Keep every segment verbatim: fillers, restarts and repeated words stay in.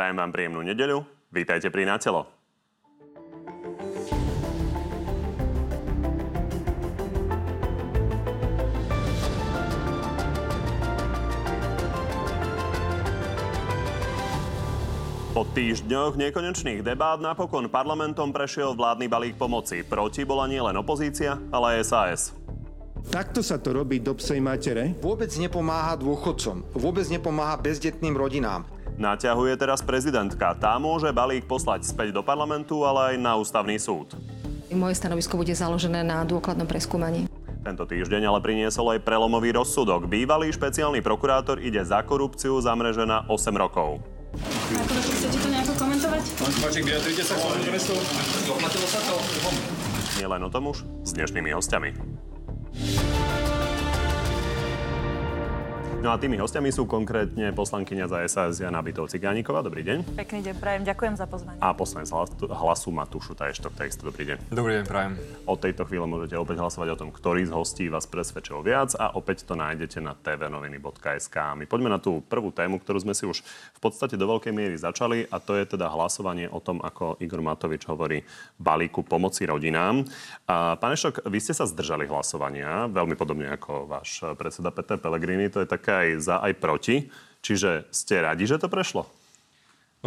Prajem vám príjemnú nedeľu. Vítajte pri Na telo. Po týždňoch nekonečných debát napokon parlamentom prešiel vládny balík pomoci. Proti bola nielen opozícia, ale aj es a es. Takto sa to robí do psej matere. Vôbec nepomáha dôchodcom. Vôbec nepomáha bezdetným rodinám. Naťahuje teraz prezidentka. Tá môže balík poslať späť do parlamentu, ale aj na ústavný súd. Moje stanovisko bude založené na dôkladnom preskúmaní. Tento týždeň ale priniesol aj prelomový rozsudok. Bývalý špeciálny prokurátor ide za korupciu zamrežená osem rokov. Ako to chcete to nejako komentovať? Pán Kováčik, vyjadrite sa k svojmu dresu. Doplatilo sa to? Nielen o tom už s dnešnými hostiami. No a tými hostiami sú konkrétne poslankyňa za es a es Jana Bittó Cigániková. Dobrý deň. Pekný deň, prajem. Ďakujem za pozvanie. A poslanec Hlasu Matúšu Tajštok, takisto dobrý deň. Dobrý deň, prajem. Od tejto chvíle môžete opäť hlasovať o tom, ktorý z hostí vás presvedčil viac a opäť to nájdete na tvnoviny bodka es ká. My poďme na tú prvú tému, ktorú sme si už v podstate do veľkej miery začali, a to je teda hlasovanie o tom, ako Igor Matovič hovorí balíku pomoci rodinám. A pán Eštok, vy ste sa zdržali hlasovania, veľmi podobne ako váš predseda Peter Pellegrini, to je tak aj za, aj proti. Čiže ste radi, že to prešlo?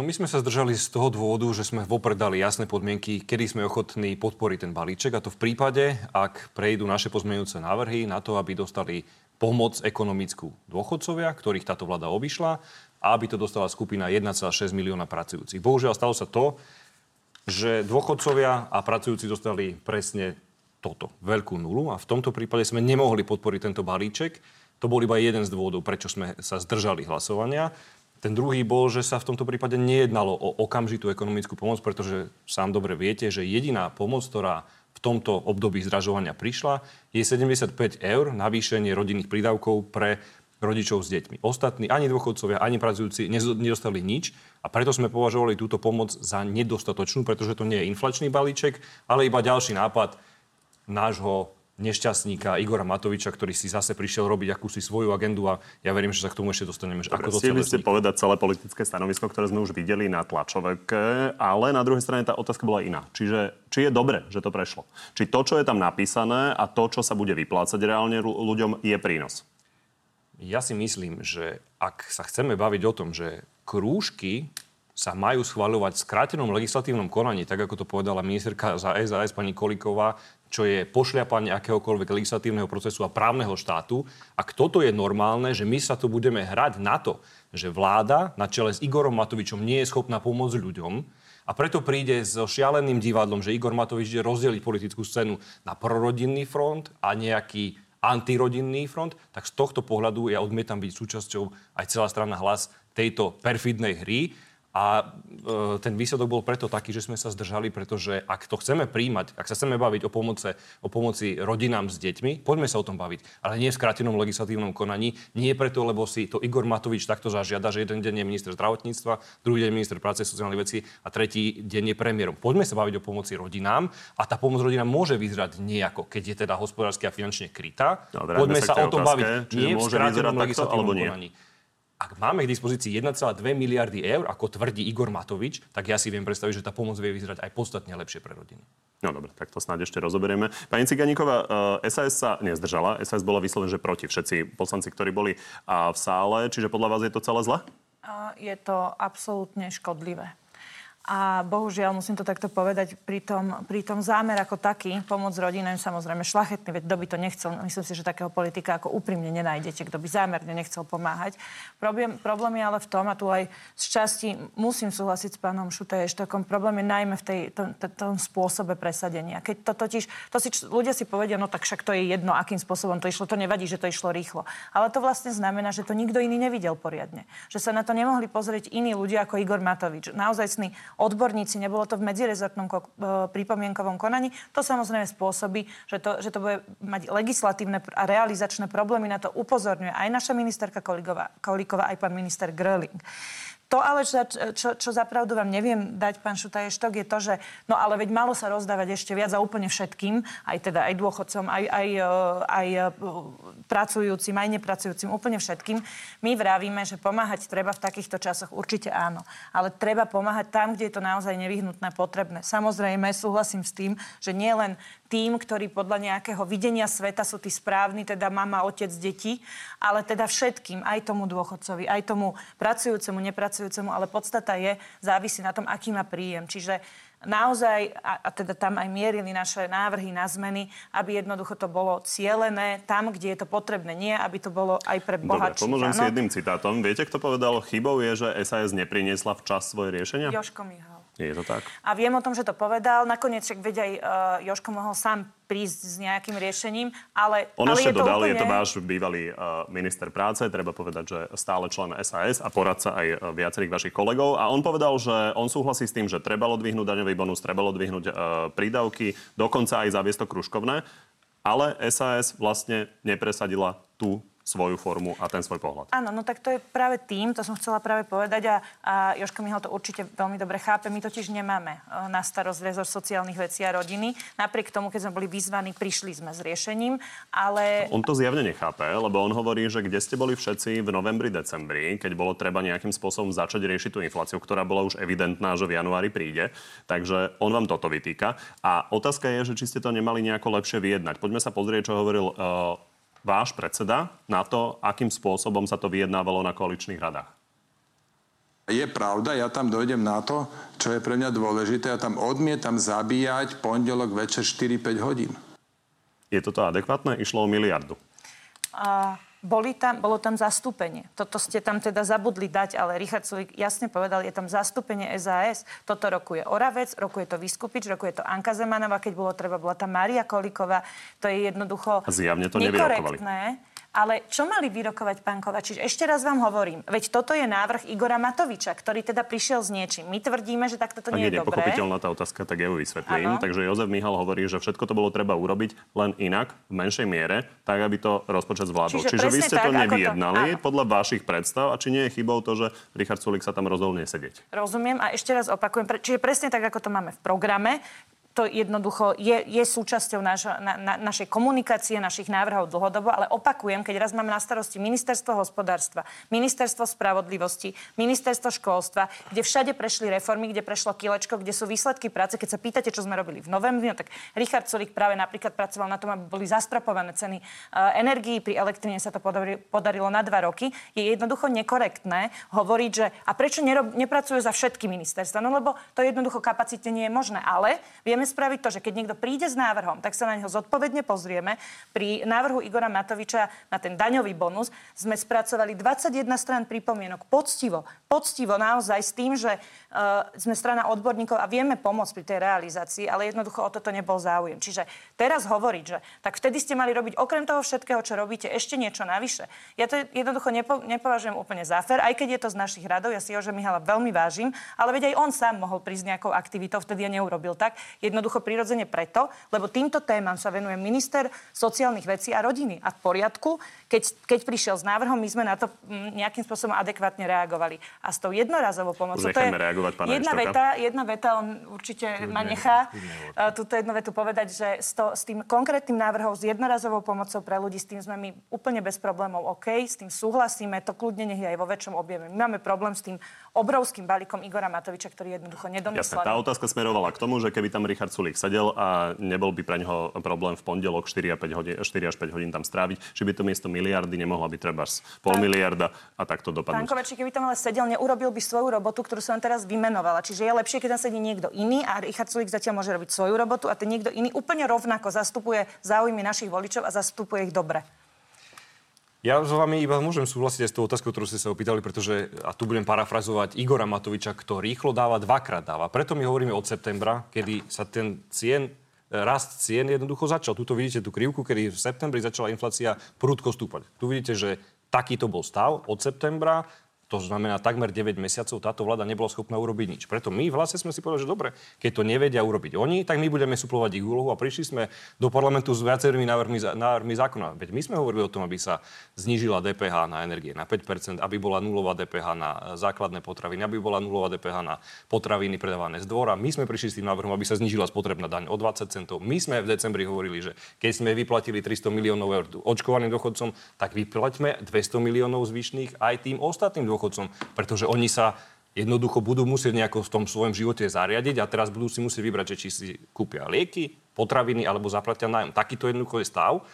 No my sme sa zdržali z toho dôvodu, že sme vopred dali jasné podmienky, kedy sme ochotní podporiť ten balíček, a to v prípade, ak prejdú naše pozmeňujúce návrhy na to, aby dostali pomoc ekonomickú dôchodcovia, ktorých táto vláda obišla, a aby to dostala skupina jeden celá šesť milióna pracujúcich. Bohužiaľ stalo sa to, že dôchodcovia a pracujúci dostali presne toto, veľkú nulu, a v tomto prípade sme nemohli podporiť tento balíček. To bol iba jeden z dôvodov, prečo sme sa zdržali hlasovania. Ten druhý bol, že sa v tomto prípade nejednalo o okamžitú ekonomickú pomoc, pretože sám dobre viete, že jediná pomoc, ktorá v tomto období zdražovania prišla, je sedemdesiatpäť eur navýšenie rodinných prídavkov pre rodičov s deťmi. Ostatní, ani dôchodcovia, ani pracujúci nedostali nič, a preto sme považovali túto pomoc za nedostatočnú, pretože to nie je inflačný balíček, ale iba ďalší nápad nášho nešťastníka Igora Matoviča, ktorý si zase prišiel robiť akúsi svoju agendu, a ja verím, že sa k tomu ešte dostaneme. Dobre, chceli ste povedať celé politické stanovisko, ktoré sme už videli na tlačovke, ale na druhej strane tá otázka bola iná. Čiže či je dobre, že to prešlo? Či to, čo je tam napísané, a to, čo sa bude vyplácať reálne ľuďom, je prínos? Ja si myslím, že ak sa chceme baviť o tom, že krúžky sa majú schvaľovať v skrátenom legislatívnom konaní, tak ako to povedala ministerka za es a es pani Kolíková, čo je pošľapanie akéhokoľvek legislatívneho procesu a právneho štátu. A toto je normálne, že my sa tu budeme hrať na to, že vláda na čele s Igorom Matovičom nie je schopná pomôcť ľuďom, a preto príde so šialeným divadlom, že Igor Matovič ide rozdeliť politickú scénu na prorodinný front a nejaký antirodinný front, tak z tohto pohľadu ja odmietam byť súčasťou aj celá strana Hlas tejto perfidnej hry. A e, ten výsledok bol preto taký, že sme sa zdržali, pretože ak to chceme príjmať, ak sa chceme baviť o, pomoce, o pomoci rodinám s deťmi, poďme sa o tom baviť. Ale nie v skrátenom legislatívnom konaní. Nie preto, lebo si to Igor Matovič takto zažiada, že jeden deň je minister zdravotníctva, druhý deň minister práce, sociálnych vecí a tretí deň je premiérom. Poďme sa baviť o pomoci rodinám, a tá pomoc rodinám môže vyzerať nejako, keď je teda hospodársky a finančne krytá. Dobre, poďme sa o tom baviť. Nie v skrátenom legislatívnom konaní. Ak máme k dispozícii jeden celá dve miliardy eur, ako tvrdí Igor Matovič, tak ja si viem predstaviť, že tá pomoc vie vyzerať aj podstatne lepšie pre rodiny. No dobre, tak to snáď ešte rozoberieme. Pani Ciganíková, es a es sa nezdržala. es a es bola vyslovená, že proti, všetci poslanci, ktorí boli v sále. Čiže podľa vás je to celé zle? Je to absolútne škodlivé. A bohužiaľ, musím to takto povedať, pri tom, pri tom zámer ako taký, pomoc rodinám, samozrejme šľachetný, veď kto by to nechcel, myslím si, že takého politika ako úprimne nenájdete, kto by zámerne nechcel pomáhať. Problém, problém je ale v tom, a tu aj z časti musím súhlasiť s pánom Šutaještokom, problém je najmä v tej, tom, tom spôsobe presadenia. Keď to totiž, to si, ľudia si povedia, no tak však to je jedno, akým spôsobom to išlo, to nevadí, že to išlo rýchlo. Ale to vlastne znamená, že to nikto iný nevidel poriadne. Že sa na to nemohli pozrieť iní ľudia ako Igor Matovič. Naozajstný odborníci, nebolo to v medzirezortnom ko- pripomienkovom konaní. To samozrejme spôsobí, že to, že to bude mať legislatívne a realizačné problémy. Na to upozorňuje aj naša ministerka Kolíková, aj pán minister Gröling. To ale, čo, čo, čo zapravdu vám neviem dať, pán Šutaj-Eštok, je to, že no ale veď malo sa rozdávať ešte viac a úplne všetkým, aj teda aj dôchodcom, aj, aj, aj pracujúcim, aj nepracujúcim, úplne všetkým. My vravíme, že pomáhať treba v takýchto časoch, určite áno, ale treba pomáhať tam, kde je to naozaj nevyhnutné, potrebné. Samozrejme, súhlasím s tým, že nie len tým, ktorí podľa nejakého videnia sveta sú tí správni, teda mama, otec, deti, ale teda všetkým, aj tomu dôchodcovi, aj tomu pracujúcemu, nepracujúcemu, ale podstata je, závisí na tom, aký má príjem. Čiže naozaj, a, a teda tam aj mierili naše návrhy na zmeny, aby jednoducho to bolo cielené tam, kde je to potrebné, nie, aby to bolo aj pre bohatších. Dobre, pomôžem ano? si jedným citátom. Viete, kto povedal, chybou je, že es a es nepriniesla včas svoje riešenia? Jožko Mihal. Je to tak. A viem o tom, že to povedal. Nakoniec však veď aj uh, Jožko mohol sám prísť s nejakým riešením, ale... On ale ešte je dodal, úplne... je to váš bývalý uh, minister práce, treba povedať, že stále člen es a es a poradca aj uh, viacerých vašich kolegov. A on povedal, že on súhlasí s tým, že trebalo dvihnúť daňový bonus, trebalo dvihnúť uh, prídavky, dokonca aj záviesť to kružkovné, ale es a es vlastne nepresadila tú svoju formu a ten svoj pohľad. Áno, no tak to je práve tým, to som chcela práve povedať a, a Jožko Mihal to určite veľmi dobre chápe. My totiž nemáme na starosť rezort sociálnych vecí a rodiny. Napriek tomu, keď sme boli vyzvaní, prišli sme s riešením, ale... On to zjavne nechápe, lebo on hovorí, že kde ste boli všetci v novembri, decembri, keď bolo treba nejakým spôsobom začať riešiť tú infláciu, ktorá bola už evidentná, že v januári príde. Takže on vám toto vytýka. A otázka je, že či ste to nemali nejako lepšie vyjednať. Poďme sa pozrieť, čo hovoril uh, váš predseda na to, akým spôsobom sa to vyjednávalo na koaličných radách. Je pravda, ja tam dojdem na to, čo je pre mňa dôležité. Ja tam odmietam zabíjať pondelok večer štyri päť hodín. Je toto adekvátne? Išlo o miliardu. A... Boli tam, bolo tam zastúpenie. Toto ste tam teda zabudli dať, ale Richard Sulík jasne povedal, je tam zastúpenie es a es. Toto roku je Oravec, roku je to Vyskupič, roku je to Anka Zemanová, keď bolo treba, bola tam Mária Kolíková. To je jednoducho zjavne to nekorektné. Ale čo mali vyrokovať, pán Kováčič? Ešte raz vám hovorím, veď toto je návrh Igora Matoviča, ktorý teda prišiel s niečím. My tvrdíme, že takto to nie je dobré. Ak je nepochopiteľná tá otázka, tak ja ju vysvetlím. Ano. Takže Jozef Mihal hovorí, že všetko to bolo treba urobiť len inak, v menšej miere, tak, aby to rozpočet zvládol. Čiže, Čiže vy ste tak, to nevyjednali to... podľa vašich predstav a či nie je chybou to, že Richard Sulík sa tam rozhodol nesedieť. Rozumiem a ešte raz opakujem. Čiže presne tak, ako to máme v programe, to jednoducho je, je súčasťou naša, na, na, našej komunikácie, našich návrhov dlhodobo, ale opakujem, keď raz mám na starosti ministerstvo hospodárstva, ministerstvo spravodlivosti, ministerstvo školstva, kde všade prešli reformy, kde prešlo kilečko, kde sú výsledky práce. Keď sa pýtate, čo sme robili v novembri, no tak Richard Sulík práve napríklad pracoval na tom, aby boli zastropované ceny e, energií, pri elektrine sa to podarilo, podarilo na dva roky. Je jednoducho nekorektné hovoriť, že a prečo nerob, nepracujú za všetky ministerstva? No lebo to jednoducho kapacitne nie je možné, ale vieme spraviť to, že keď niekto príde s návrhom, tak sa na neho zodpovedne pozrieme. Pri návrhu Igora Matoviča na ten daňový bonus sme spracovali dvadsaťjeden strán pripomienok. Poctivo, poctivo naozaj s tým, že uh, sme strana odborníkov a vieme pomôcť pri tej realizácii, ale jednoducho o toto nebol záujem. Čiže teraz hovoriť, že tak vtedy ste mali robiť okrem toho všetkého, čo robíte, ešte niečo navyše. Ja to jednoducho nepo, nepovažujem úplne za fér, aj keď je to z našich radov, ja si Joža Mihala veľmi vážim, ale veď aj on sám mohol prísť nejakou aktivitou, vtedy ja neurobil tak. Jednoducho prirodzene preto, lebo týmto témam sa venuje minister sociálnych vecí a rodiny. A v poriadku, keď, keď prišiel s návrhom, my sme na to nejakým spôsobom adekvátne reagovali. A s tou jednorazovou pomocou... To je reagovať, jedna, veta, jedna veta, on určite Tudne, ma nechá uh, túto jednu vetu povedať, že s, to, s tým konkrétnym návrhom, s jednorazovou pomocou pre ľudí, s tým sme my úplne bez problémov OK, s tým súhlasíme, to kľudne nech je aj vo väčšom objeme. My máme problém s tým obrovským balíkom Igora Matoviča, ktorý jednoducho nedomyslený. Jasne, tá otázka smerovala k tomu, že keby tam Richard Sulík sedel a nebol by preňho problém v pondelok štyri, a päť hodín, štyri až päť hodín tam stráviť, že by to miesto miliardy nemohla byť treba pol miliarda a takto dopadnúť. Pán Kováčik, keby tam ale sedel, neurobil by svoju robotu, ktorú som teraz vymenovala. Čiže je lepšie, keď tam sedí niekto iný a Richard Sulík zatiaľ môže robiť svoju robotu a ten niekto iný úplne rovnako zastupuje záujmy našich voličov a zastupuje ich dobre. Ja s vami iba môžem súhlasiť aj s tou otázkou, ktorú ste sa opýtali, pretože, a tu budem parafrazovať Igora Matoviča, kto rýchlo dáva, dvakrát dáva. Preto my hovoríme od septembra, kedy sa ten cien, rast cien jednoducho začal. Tuto vidíte tú krivku, kedy v septembri začala inflácia prudko stúpať. Tu vidíte, že takýto bol stav od septembra. To To znamená, takmer deväť mesiacov táto vláda nebola schopná urobiť nič. Preto my v Hlase sme si povedali, že dobre, keď to nevedia urobiť oni, tak my budeme suplovať ich úlohu a prišli sme do parlamentu s viacerými návrhmi, návrhmi zákona. Veď my sme hovorili o tom, aby sa znížila dé pé há na energie na päť percent, aby bola nulová dé pé há na základné potraviny, aby bola nulová dé pé há na potraviny predávané z dvora. My sme prišli s tým návrhom, aby sa znížila spotrebná daň o dvadsať centov. My sme v decembri hovorili, že keď sme vyplatili tristo miliónov eur odškodneným dôchodcom, tak vyplaťme dvesto miliónov zvyšných aj tým ostatným dôchodcom, pretože oni sa jednoducho budú musieť nejako v tom svojom živote zariadiť a teraz budú si musieť vybrať, že či si kúpia lieky, potraviny alebo zaplatia nájom. Takýto jednoducho je stav.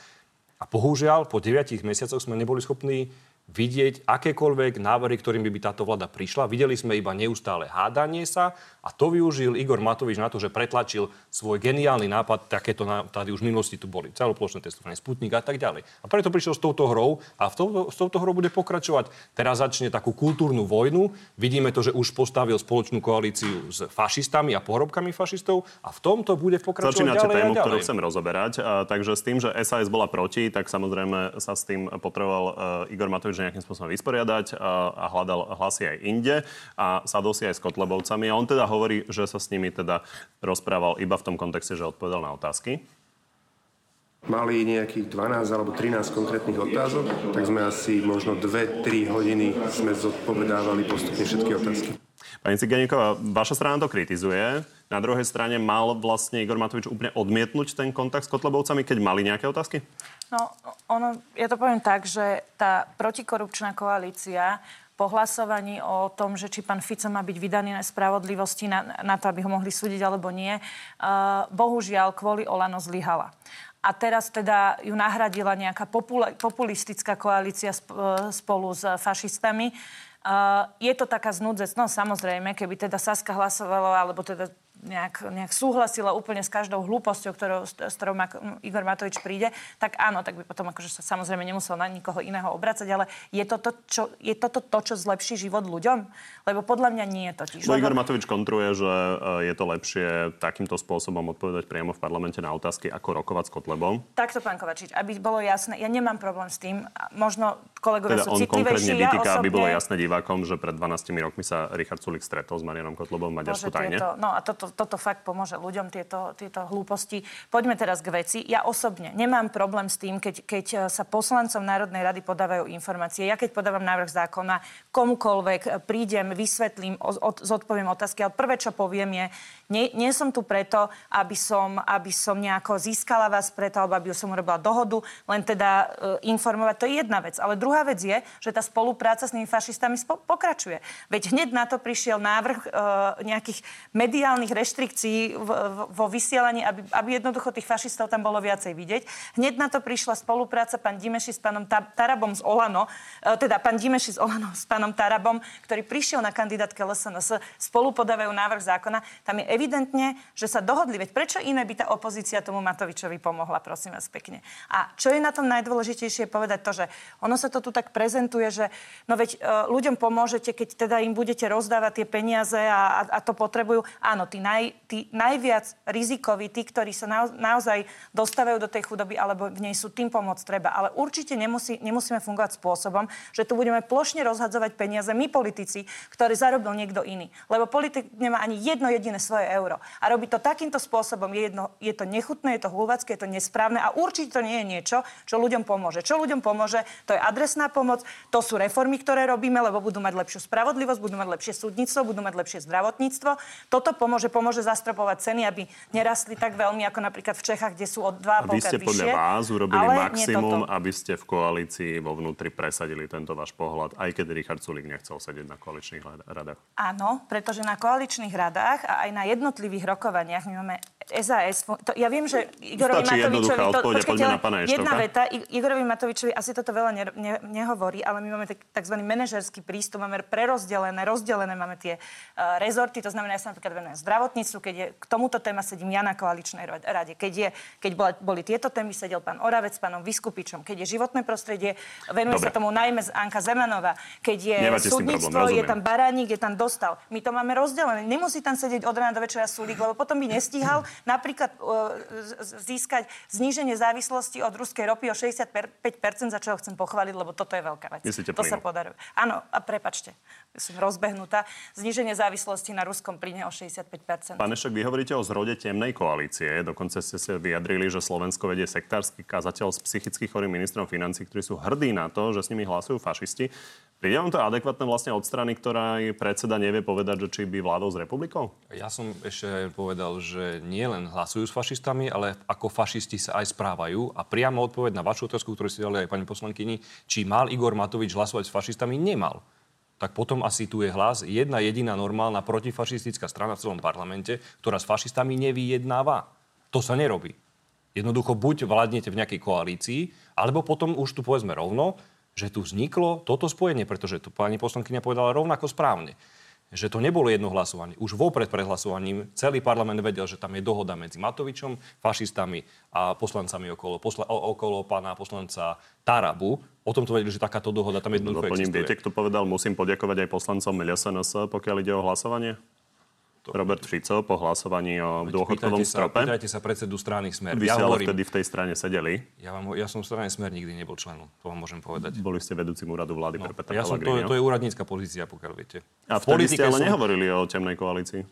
A bohužiaľ, po deviatich mesiacoch sme neboli schopní vidieť akékoľvek návrhy, ktorými by táto vláda prišla. Videli sme iba neustále hádanie sa a to využil Igor Matovič na to, že pretlačil svoj geniálny nápad, takéto nápady už v minulosti tu boli, celoplošné testovanie, Sputnik a tak ďalej. A preto prišiel s touto hrou a v touto, s touto hrou bude pokračovať. Teraz začne takú kultúrnu vojnu. Vidíme to, že už postavil spoločnú koalíciu s fašistami a pohrobkami fašistov a v tomto bude pokračovať. Začínate ďalej tému, a ďalej. Ktorú chcem rozoberať. A, takže s tým, že es á es bola proti, tak samozrejme sa s tým potreboval uh, Igor Matovič nejakým spôsobom vysporiadať a hľadal hlasy aj inde a sadol si aj s Kotlebovcami. A on teda hovorí, že sa s nimi teda rozprával iba v tom kontexte, že odpovedal na otázky. Mali nejakých dvanásť alebo trinásť konkrétnych otázok, tak sme asi možno dve tri hodiny sme zodpovedávali postupne všetky otázky. Pani Cigániková, vaša strana to kritizuje. Na druhej strane mal vlastne Igor Matovič úplne odmietnúť ten kontakt s Kotlebovcami, keď mali nejaké otázky? No, ono, ja to poviem tak, že tá protikorupčná koalícia po hlasovaní o tom, že či pán Fico má byť vydaný na spravodlivosti na, na to, aby ho mohli súdiť alebo nie, uh, bohužiaľ kvôli OĽaNO zlyhala. A teraz teda ju nahradila nejaká popula- populistická koalícia sp- spolu s fašistami. Uh, je to taká znúdzecnosť, no samozrejme, keby teda Saska hlasovala, alebo teda Nejak, nejak súhlasila úplne s každou hlúposťou, ktorou, s ktorou Igor Matovič príde, tak áno, tak by potom akože sa samozrejme nemusel na nikoho iného obracať, ale je toto to, to, to, to, čo zlepší život ľuďom? Lebo podľa mňa nie je to tiež. No, Igor Matovič kontruje, že je to lepšie takýmto spôsobom odpovedať priamo v parlamente na otázky, ako rokovať s Kotlebom. Takto, pán Kováčik, aby bolo jasné, ja nemám problém s tým, možno kolegovia teda sú citlivejší, ja osobne. Teda on konkrétne vytýka, aby bolo jasné divákom, že pred dvanástimi rokmi sa Richard Sulík stretol s Marianom Kotlebom v Maďarsku tajne. No a toto Toto fakt pomôže ľuďom, tieto, tieto hlúposti. Poďme teraz k veci. Ja osobne nemám problém s tým, keď, keď sa poslancom Národnej rady podávajú informácie. Ja keď podávam návrh zákona, komukoľvek prídem, vysvetlím, od, zodpoviem otázky, ale prvé, čo poviem je, nie, nie som tu preto, aby som, aby som nejako získala vás preto, alebo aby som urobila dohodu, len teda e, informovať. To je jedna vec. Ale druhá vec je, že tá spolupráca s tými fašistami spo- pokračuje. Veď hneď na to prišiel návrh e, nejakých mediálnych reštrikcií v, v, vo vysielaní, aby, aby jednoducho tých fašistov tam bolo viacej vidieť. Hneď na to prišla spolupráca pán Dimeši s pánom Tarabom z OĽaNO, e, teda pán Dimeši z OĽaNO s pánom Tarabom, ktorý prišiel na kandidátke es en es, spolu podávajú návrh zákona. Tam je evidentne, že sa dohodli. Veď prečo iné by tá opozícia tomu Matovičovi pomohla, prosím vás pekne. A čo je na tom najdôležitejšie povedať to, že ono sa to tu tak prezentuje, že no veď e, ľuďom pomôžete, keď teda im budete rozdávať tie peniaze a, a, a to potrebujú. Áno, tí, naj, tí najviac rizikoví, tí, ktorí sa na, naozaj dostávajú do tej chudoby alebo v nej sú, tým pomoc treba. Ale určite nemusí, nemusíme fungovať spôsobom, že tu budeme plošne rozhadzovať peniaze my politici, ktoré zarobil niekto iný. Lebo politik nemá ani jedno jediné svoje euro. A robiť to takýmto spôsobom je, jedno, je to nechutné, je to hľúvacké, je to nesprávne a určite to nie je niečo, čo ľuďom pomôže. Čo ľuďom pomôže, to je adresná pomoc, to sú reformy, ktoré robíme, lebo budú mať lepšiu spravodlivosť, budú mať lepšie súdnictvo, budú mať lepšie zdravotníctvo. Toto pomôže, pomôže zastropovať ceny, aby nerastli tak veľmi, ako napríklad v Čechách, kde sú od dva a pol krát vyššie. Vy ste podľa vás urobili maximum, aby ste v koalícii vo vnútri presadili tento váš pohľad, aj keď Richard Sulík nechcel sedieť na koaličných radách. Áno, pretože na koaličných radách a aj na jednotlivých rokovaniach my máme es á es. To, ja viem, že Igorovi Stačí Matovičovi... To, počkajte, jedna veta. Igorovi Matovičovi asi toto veľa ne, ne, nehovorí, ale my máme tzv. Manažerský prístup, máme prerozdelené, rozdelené máme tie uh, rezorty, to znamená, ja sa napríklad venujem zdravotníctvu, keď je, k tomuto téma sedím ja na koaličnej rade. Keď, je, keď bola, boli tieto témy, sedel pán Oravec s pánom Vyskupičom. Keď je životné prostredie, venuje Dobre. sa tomu najmä Anka Zemanová. Keď je súdnictvo, je tam Baránik, je tam Dostal. My to máme rozdelené. Nemusí tam sedieť od rána do večera Sulík, lebo potom by nestíhal napríklad získať zníženie závislosti od ruskej ropy o šesťdesiatpäť percent, za čo ho chcem pochváliť, lebo toto je veľká vec. Myslíte to plynu? Sa podarilo. Áno, a prepáčte, som rozbehnutá. Zníženie závislosti na ruskom plyne o šesťdesiatpäť percent. Pán Ešek, vy hovoríte o zrode temnej koalície. Dokonca ste sa vyjadrili, že Slovensko vedie sektársky kazateľ s psychicky chorým ministrom financií, ktorí sú hrdí na to, že s nimi hlasujú fašisti. Príde vám to adekvátne vlastne od strany, ktorá predseda nevie povedať, že či by vládol s republikou? Ja som ešte povedal, že nie len hlasujú s fašistami, ale ako fašisti sa aj správajú. A priamo odpoveď na vašu otázku, ktorú ste dali aj pani poslankyni, či mal Igor Matovič hlasovať s fašistami, nemal. Tak potom asi tu je Hlas, jedna jediná normálna protifašistická strana v celom parlamente, ktorá s fašistami nevyjednáva. To sa nerobí. Jednoducho buď vládnete v nejakej koalícii, alebo potom už tu povedzme rovno, že tu vzniklo toto spojenie, pretože to pani poslankyňa povedala rovnako správne, že to nebolo jedno hlasovanie. Už vopred pred hlasovaním celý parlament vedel, že tam je dohoda medzi Matovičom, fašistami a poslancami okolo, posla, okolo pána poslanca Tarabu. O tom to vedeli, že takáto dohoda tam jednoducho existuje. Viete, kto povedal, musím poďakovať aj poslancom es en es, pokiaľ ide o hlasovanie? Robert Fico po hlasovaní o dôchodkovom strope. Pýtajte sa predsedu strany Smer. Vy ste ja ale vtedy v tej strane sedeli. Ja, vám, ja som v strane Smer nikdy nebol členom. To vám môžem povedať. Boli ste vedúcim úradu vlády no, pre Petra ja Pellegriniho. To, to je úradnícka pozícia, pokiaľ viete. A vtedy ste ale som... nehovorili o temnej koalícii.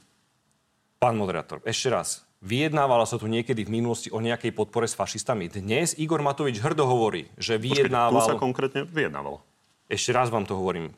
Pán moderátor, ešte raz. Vyjednávalo sa tu niekedy v minulosti o nejakej podpore s fašistami. Dnes Igor Matovič hrdo hovorí, že vyjednával... Počkejte, tu sa konkrétne vyjednávalo. Ešte raz vám to hovorím.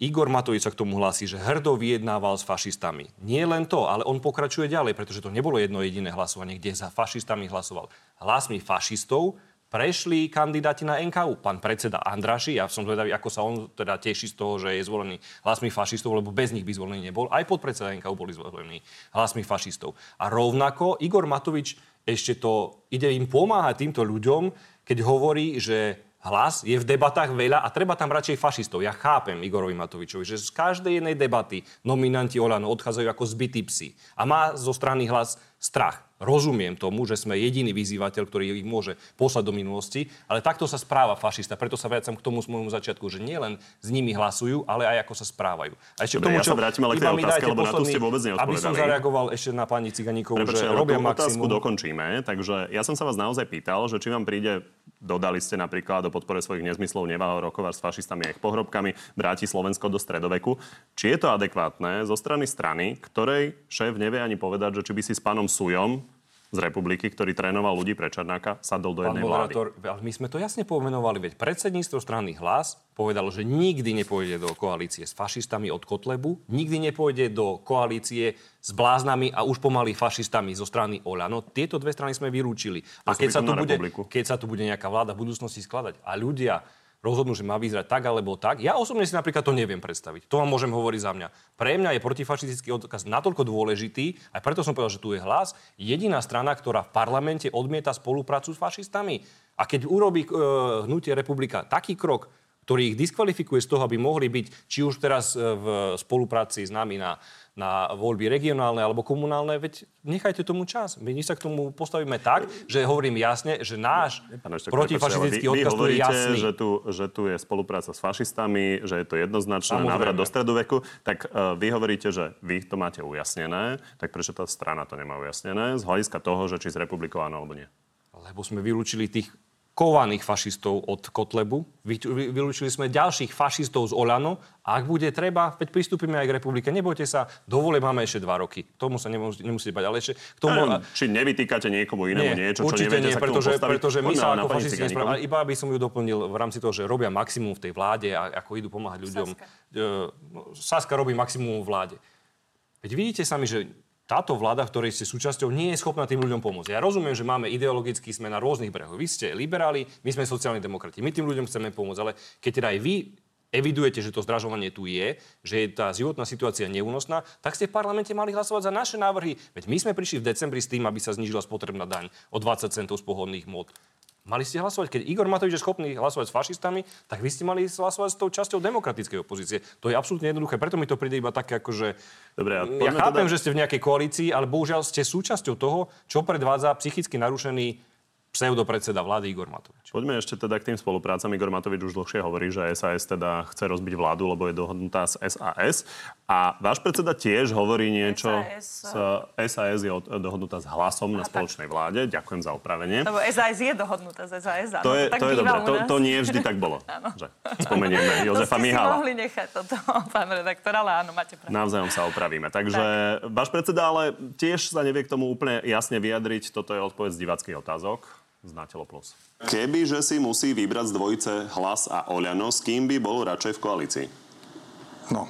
Igor Matovič sa k tomu hlási, že hrdo vyjednával s fašistami. Nie len to, ale on pokračuje ďalej, pretože to nebolo jedno jediné hlasovanie, kde za fašistami hlasoval. Hlasmi fašistov prešli kandidáti na en ká ú. Pán predseda Andraši, ja som zvedavý, ako sa on teda teší z toho, že je zvolený hlasmi fašistov, lebo bez nich by zvolený nebol. Aj podpredseda en ká ú boli zvolení hlasmi fašistov. A rovnako Igor Matovič ešte to ide im pomáhať týmto ľuďom, keď hovorí, že Hlas je v debatách veľa a treba tam radšej fašistov. Ja chápem Igorovi Matovičovi, že z každej jednej debaty nominanti OĽaNO odchádzajú ako zbytí psi. A má zo strany Hlas strach. Rozumiem tomu, že sme jediný vyzývateľ, ktorý ich môže poslať do minulosti, ale takto sa správa fašista. Preto sa vracam k tomu môjmu začiatku, že nielen s nimi hlasujú, ale aj ako sa správajú. A ešte Dobre, k tomu, čo ja sa vrátim ale k tej otázke, lebo na tú ste vôbec neodpovedali. Aby som zareagoval ešte na pani Cigánikovú, že robia maximum. Otázku dokončíme, takže ja som sa vás naozaj pýtal, že či vám príde, dodali ste napríklad do podpore svojich nezmyslov, neváhal rokovať s fašistami a ich pohrobkami, vráti Slovensko do stredoveku. Či je to adekvátne zo strany strany, ktorej šéf nevie ani povedať, že či by si s pánom Sujom z Republiky, ktorý trénoval ľudí pre Čarnáka, sadol do jednej vlády. Pán moderátor, my sme to jasne pomenovali, veď predsedníctvo strany Hlas povedalo, že nikdy nepôjde do koalície s fašistami od Kotlebu, nikdy nepôjde do koalície s bláznami a už pomaly fašistami zo strany OĽaNO. Tieto dve strany sme vyrúčili. A keď sa, tu bude, keď sa tu bude nejaká vláda v budúcnosti skladať a ľudia rozhodnú, že má vyzerať tak alebo tak. Ja osobne si napríklad to neviem predstaviť. To vám môžem hovoriť za mňa. Pre mňa je protifašistický odkaz natoľko dôležitý, aj preto som povedal, že tu je Hlas, jediná strana, ktorá v parlamente odmieta spoluprácu s fašistami. A keď urobí e, hnutie Republika taký krok, ktorý ich diskvalifikuje z toho, aby mohli byť či už teraz v spolupráci s nami na, na voľby regionálne alebo komunálne, veď nechajte tomu čas. My sa k tomu postavíme tak, že hovorím jasne, že náš protifašistický odkaz tu je jasný. Že tu, že tu je spolupráca s fašistami, že je to jednoznačné, návrat do stredoveku, tak uh, vy hovoríte, že vy to máte ujasnené, tak prečo tá strana to nemá ujasnené z hľadiska toho, že či z Republikou áno alebo nie? Lebo sme vylúčili tých kovaných fašistov od Kotlebu. Vylúčili sme ďalších fašistov z OĽaNO. A ak bude treba, veď pristúpime aj k Republike. Nebojte sa, do volieb máme ešte dva roky. K tomu sa nemusí, nemusíte bať. Ale ešte k tomu... Aj, či nevytýkate niekomu inému nie, niečo, čo neviete nie, sa pretože, k tomu postaviť? Pretože my sa ako fašisti nespravíme. Iba aby som ju doplnil v rámci toho, že robia maximum v tej vláde a ako idú pomáhať ľuďom. Saska, Saska robí maximum v vláde. Veď vidíte sami, že táto vláda, ktorej ste súčasťou, nie je schopná tým ľuďom pomôcť. Ja rozumiem, že máme ideologicky, sme na rôznych brehoch. Vy ste liberáli, my sme sociálni demokrati. My tým ľuďom chceme pomôcť, ale keď teda aj vy evidujete, že to zdražovanie tu je, že je tá životná situácia neúnosná, tak ste v parlamente mali hlasovať za naše návrhy. Veď my sme prišli v decembri s tým, aby sa znížila spotrebná daň o dvadsať centov z pohodných mód. Mali ste hlasovať, keď Igor Matovič je schopný hlasovať s fašistami, tak vy ste mali hlasovať s tou časťou demokratickej opozície. To je absolútne jednoduché, preto mi to príde iba také akože... Dobre, ja chápem, teda... že ste v nejakej koalícii, ale bohužiaľ ste súčasťou toho, čo predvádza psychicky narušený pseudopredseda vlády Igor Matovič. Poďme ešte teda k tým spoluprácam. Igor Matovič už dlhšie hovorí, že es a es teda chce rozbiť vládu, lebo je dohodnutá s es a es. A váš predseda tiež hovorí niečo. es a es, es a es je dohodnutá s Hlasom na spoločnej vláde. Ďakujem za opravenie. Lebo es a es je dohodnutá s es a es. To je, to je dobré. To, to nie vždy tak bolo. Že spomenieme Jozefa Mihala. To ste si mohli nechať toto, pán redaktor, ale áno, máte pravdu. Navzájom sa opravíme. Takže tak. Váš predseda ale tiež sa nevie k tomu úplne jasne vyjadriť. Toto je odpoveď z diváckych otázok. Znateľo plus. Kebyže si musí vybrať z dvojice Hlas a OĽaNO, s kým by bol radšej v koalícii? No,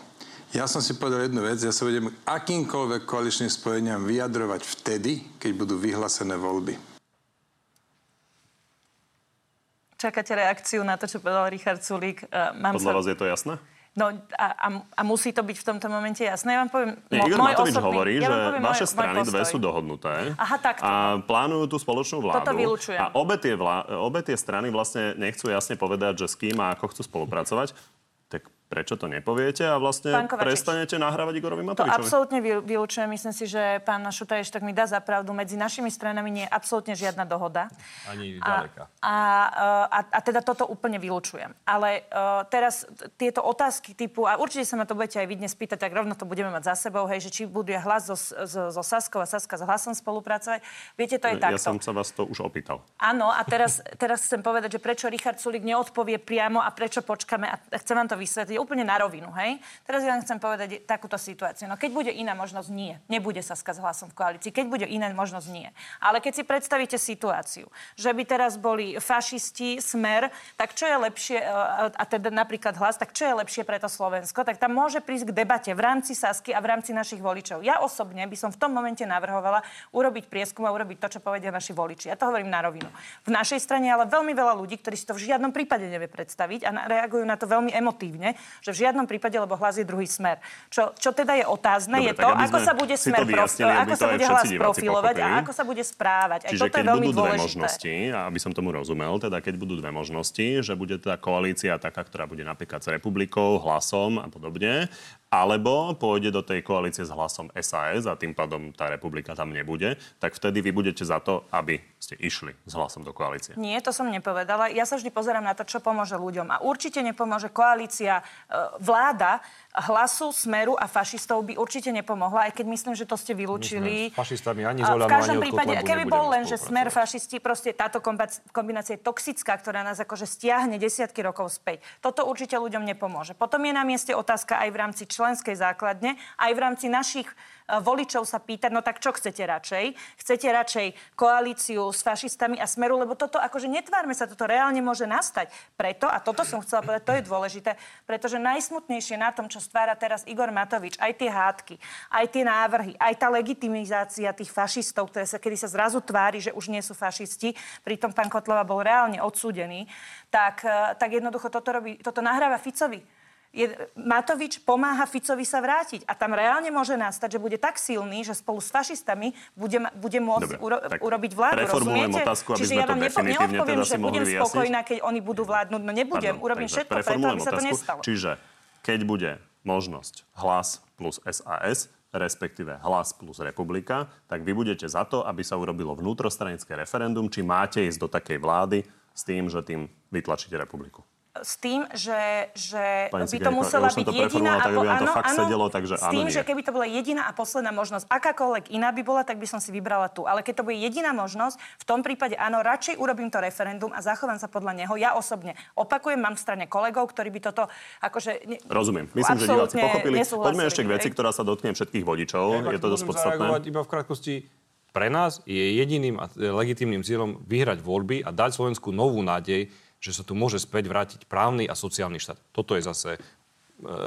ja som si povedal jednu vec. Ja sa budem akýmkoľvek koaličným spojeniam vyjadrovať vtedy, keď budú vyhlásené voľby. Čakáte reakciu na to, čo povedal Richard Sulík? Mám Podľa sa... vás je to jasné? No a, a, a musí to byť v tomto momente jasné. Ja vám poviem... Mo, Igor Matovič hovorí, ja že poviem, vaše môj, strany môj dve sú dohodnuté. Aha, takto. A plánujú tú spoločnú vládu. Toto vylúčujem. A obe tie, vlá, obe tie strany vlastne nechcú jasne povedať, že s kým a ako chcú spolupracovať. Tak prečo to nepoviete a vlastne prestanete nahrávať Igorovi Matovičovi? To absolútne vylúčujem. Myslím si, že pán Šuta ešte tak mi dá za pravdu. Medzi našimi stranami nie je absolútne žiadna dohoda. Ani ďaleka. A, a, a, a teda toto úplne vylúčujem. Ale uh, teraz tieto otázky typu, a určite sa ma to budete aj vy dnes pýtať, tak rovno to budeme mať za sebou, hej, že či budú Hlas so, so, so Saskou a Saska s Hlasom spolupracovať. Viete, to je ja takto. Ja som sa vás to už opýtal. Áno, a teraz, teraz chcem povedať, že prečo Richard Sulík neodpovie priamo a prečo počkáme a chcem vám to vysvetliť. Úplne na rovinu, hej? Teraz ja vám chcem povedať takúto situáciu. No keď bude iná možnosť, nie. Nebude Saska s Hlasom v koalícii. Keď bude iná možnosť, nie. Ale keď si predstavíte situáciu, že by teraz boli fašisti, Smer, tak čo je lepšie, a teda napríklad Hlas, tak čo je lepšie pre to Slovensko? Tak tam môže prísť k debate v rámci Sasky a v rámci našich voličov. Ja osobne by som v tom momente navrhovala urobiť prieskum a urobiť to, čo povedia naši voliči. Ja to hovorím na rovinu. V našej strane ale veľmi veľa ľudí, ktorí si to v žiadnom prípade nevie predstaviť a reagujú na to veľmi emotívne. Že v žiadnom prípade, lebo Hlas je druhý Smer. Čo, čo teda je otázne, dobre, je to, ako sa bude Smer profilovať, ako sa bude Hlas profilovať a ako sa bude správať. Čiže aj toto je veľmi dôležité. Čiže keď budú dve možnosti, aby som tomu rozumel, teda keď budú dve možnosti, že bude tá koalícia taká, ktorá bude napríklad s Republikou, Hlasom a podobne, alebo pôjde do tej koalície s Hlasom es a es a tým pádom tá Republika tam nebude, tak vtedy vy budete za to, aby ste išli s Hlasom do koalície. Nie, to som nepovedala. Ja sa vždy pozerám na to, čo pomôže ľuďom. A určite nepomôže koalícia, vláda Hlasu, Smeru a fašistov by určite nepomohla, aj keď myslím, že to ste vylúčili. Fašistami ani z OĽaNO, v každom prípade, keby bol len, že Smer, fašisti, proste táto kombinácia je toxická, ktorá nás akože stiahne desiatky rokov späť. Toto určite ľuďom nepomôže. Potom je na mieste otázka aj v rámci členskej základne, aj v rámci našich voličov sa pýtať, no tak čo chcete radšej? Chcete radšej koalíciu s fašistami a Smeru, lebo toto akože netvárme sa, toto reálne môže nastať. Preto, a toto som chcela povedať, to je dôležité, pretože najsmutnejšie na tom, čo stvára teraz Igor Matovič, aj tie hádky, aj tie návrhy, aj tá legitimizácia tých fašistov, ktoré sa, kedy sa zrazu tvári, že už nie sú fašisti, pritom pán Kotleba bol reálne odsúdený, tak, tak jednoducho toto, robí, toto nahráva Ficovi. Je, Matovič pomáha Ficovi sa vrátiť a tam reálne môže nastať, že bude tak silný, že spolu s fašistami bude, bude môcť Dobre, uro, urobiť vládu, rozumiete? Otázku, čiže ja vám nepoviem, teda že budem vyjasniť. Spokojná, keď oni budú vládnuť, no nebudem, Pardon, urobím všetko preto, aby sa to nestalo. Čiže keď bude možnosť Hlas plus es a es, respektíve Hlas plus Republika, tak vy budete za to, aby sa urobilo vnútrostranické referendum, či máte ísť do takej vlády s tým, že tým vytlačíte Republiku. S tým, že, že by to musela byť jediná a po... áno, áno, sedelo, takže s tým, áno, že keby to bola jediná a posledná možnosť, akákoľvek iná by bola, tak by som si vybrala tú. Ale keď to bude jediná možnosť, v tom prípade áno, radšej urobím to referendum a zachovám sa podľa neho. Ja osobne opakujem, mám v strane kolegov, ktorí by toto akože... Ne... Rozumiem. Myslím, že diváci pochopili. Poďme ešte k veci, ktorá sa dotkne všetkých vodičov. Je to dosť podstatné. Iba v krátkosti. Pre nás je jediným a legitímnym cieľom vyhrať voľby a dať Slovensku novú nádej, že sa tu môže späť vrátiť právny a sociálny štát. Toto je zase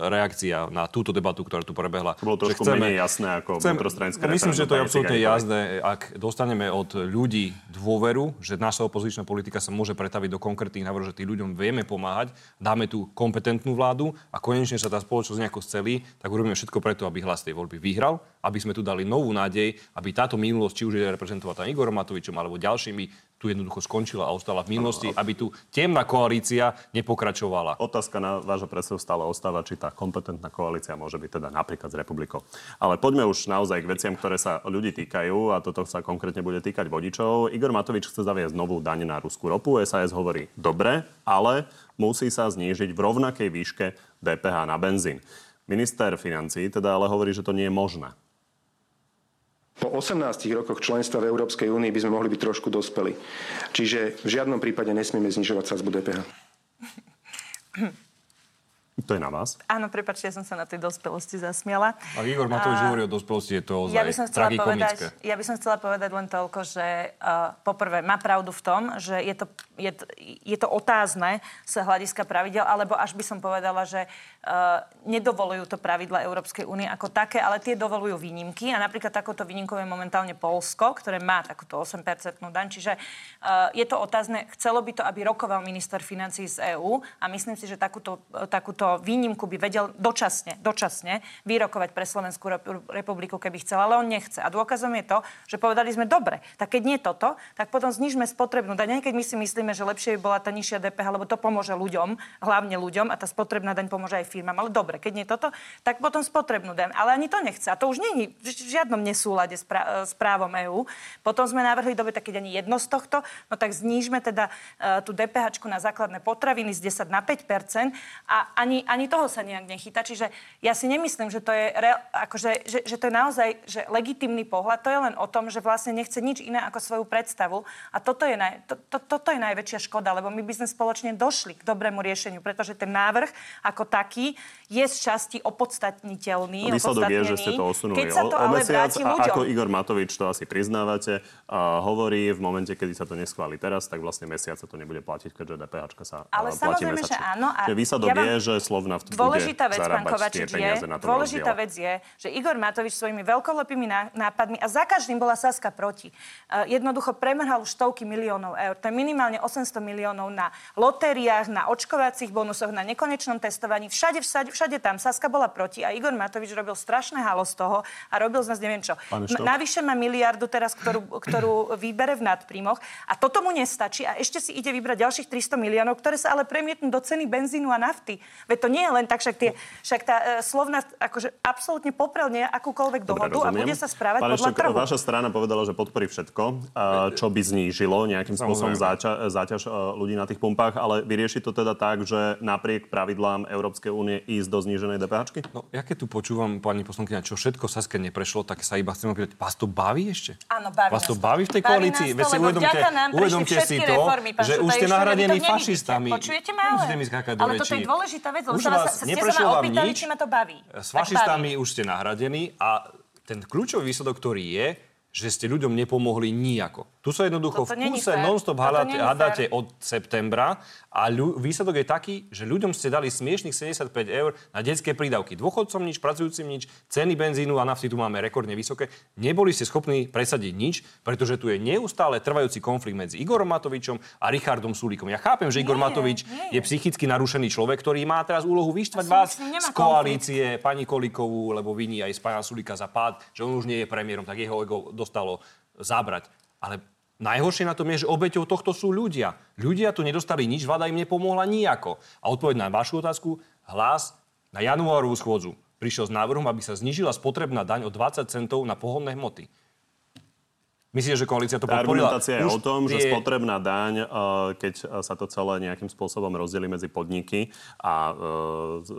reakcia na túto debatu, ktorá tu prebehla. To bolo trošku menej jasné ako vnútrostranické referendum. Myslím, že to je absolútne jasné, ak dostaneme od ľudí dôveru, že naša opozičná politika sa môže pretaviť do konkrétnych návrhov, že tým ľuďom vieme pomáhať, dáme tu kompetentnú vládu a konečne sa tá spoločnosť nejako scelí, tak urobíme všetko preto, aby Hlas tej voľby vyhral aby sme tu dali novú nádej, aby táto minulosť, či už je reprezentovaná Igorom Matovičom alebo ďalšími, tu jednoducho skončila a ostala v minulosti, aby tu temná koalícia nepokračovala. Otázka na vášho predsedu stále ostáva, či tá kompetentná koalícia môže byť teda napríklad s Republikou. Ale poďme už naozaj k veciam, ktoré sa ľudí týkajú, a toto sa konkrétne bude týkať vodičov. Igor Matovič chce zaviesť novú daň na ruskú ropu. es á es hovorí dobre, ale musí sa znížiť v rovnakej výške dé pé há na benzín. Minister financií teda ale hovorí, že to nie je možné. Po osemnástich rokoch členstva v Európskej únii by sme mohli byť trošku dospeli. Čiže v žiadnom prípade nesmieme znižovať sadzbu dé pé há. To je na vás. Áno, prepáčte, ja som sa na tej dospelosti zasmiala. A Igor Matovič hovorí o dospelosti, je to ozaj ja tragikomické. Ja by som chcela povedať len toľko, že uh, poprvé, má pravdu v tom, že je to, je, je to otázne z hľadiska pravidel, alebo až by som povedala, že uh, nedovolujú to pravidla Európskej únie ako také, ale tie dovolujú výnimky. A napríklad takouto výnimkou je momentálne Poľsko, ktoré má takúto osem percentnú daň. Čiže uh, je to otázne. Chcelo by to, aby rokoval minister financií z EÚ, a myslím si, že takúto, takúto výnimku by vedel dočasne, dočasne vyrokovať pre Slovenskú republiku, keby chcel, ale on nechce. A dôkazom je to, že povedali sme, dobre, tak keď nie toto, tak potom znižme spotrebnú daň, aj keď my si myslíme, že lepšie by bola tá nižšia dé pé há, lebo to pomôže ľuďom, hlavne ľuďom, a tá spotrebná daň pomôže aj firmám. Ale dobre, keď nie toto, tak potom spotrebnú daň. Ale ani to nechce. A to už nie je v žiadnom nesúlade s, prá- s právom EÚ. Potom sme navrhli, dobre, tak keď ani jedno z tohto, no tak znížme teda uh, tú DPHčku na základné potraviny z desať na päť percent a ani Ani, ani toho sa nejak nechyta. Čiže ja si nemyslím, že to je, re, akože, že, že to je naozaj že legitímny pohľad. To je len o tom, že vlastne nechce nič iné ako svoju predstavu. A toto je, naj, to, to, toto je najväčšia škoda, lebo my by sme spoločne došli k dobrému riešeniu, pretože ten návrh ako taký je z časti opodstatniteľný. Výsledok je, že ste to osunuli o, to o mesiac. A ako Igor Matovič, to asi priznávate, uh, hovorí, v momente, kedy sa to neschváli teraz, tak vlastne mesiac sa to nebude platiť, keďže DPHčka sa uh, platí mesačne. Ale výsledok je, že slovná v dôležitá vec, pán Kováčik, je, dôležitá rozdiel. Vec je, že Igor Matovič svojimi veľkolepými nápadmi, a za každým bola Saska proti, uh, jednoducho premrhal stovky miliónov eur. To je minimálne osemsto miliónov na lotériách, na očkovacích bonusoch, na nekonečnom testovaní. Všade, všade, všade tam Saska bola proti a Igor Matovič robil strašné halo z toho a robil z nás neviem čo. M- navyše má miliardu teraz, ktorú, ktorú vybere v nadprímoch, a toto mu nestačí a ešte si ide vybrať ďalších tristo miliónov, ktoré sa ale premietnú do ceny benzínu a nafty. Veď to nie je len tak, však, tie, však tá e, slovná akože absolútne poprelne akúkoľvek dohodu. Dobre, a bude sa správať Pane podľa trhu. Vaša strana povedala, že podporí všetko, čo by znížilo nejakým spôsobom záťaž, záťaž ľudí na tých pumpách, ale vyrieši to teda tak, že napriek pravidlám Európskej únie ísť do zníženej DPHčky? No, ja keď tu počúvam, pani poslankyňa, čo všetko Saske neprešlo, tak sa iba chcem opýtať, vás to baví ešte? Áno, baví. Vás to baví v tej koalícii? Veď si uvedomte, uvedomte si to, reformy, že už ste nahradení fašistami. Počujete ma? Musíte mi skákať do rečí. Už vás neprešlo vám nič, s fašistami už ste nahradení a ten kľúčový výsledok, ktorý je, že ste ľuďom nepomohli nijako. Tu sa jednoducho v kúse non-stop hádate od septembra a ľu- výsledok je taký, že ľuďom ste dali smiešných sedemdesiatpäť eur na detské prídavky. Dôchodcom nič, pracujúcim nič, ceny benzínu a nafty tu máme rekordne vysoké. Neboli ste schopní presadiť nič, pretože tu je neustále trvajúci konflikt medzi Igorom Matovičom a Richardom Sulíkom. Ja chápem, že Igor nie, Matovič nie je. je psychicky narušený človek, ktorý má teraz úlohu vyštvať vás z koalície, konflikt. Pani Kolíkovú, lebo viní aj z pána Sulíka za pád, že on už nie je premiérom, tak jeho ego dostalo zábrať. Ale najhoršie na tom je, že obeťou tohto sú ľudia. Ľudia tu nedostali nič, vláda im nepomohla nijako. A odpoveď na vašu otázku, Hlas na januárovú schôdzu prišiel s návrhom, aby sa znížila spotrebná daň o dvadsať centov na pohonné hmoty. Myslíte, že koalícia to podporila? Tá argumentácia je o tom, tie... že spotrebná daň, keď sa to celé nejakým spôsobom rozdelí medzi podniky a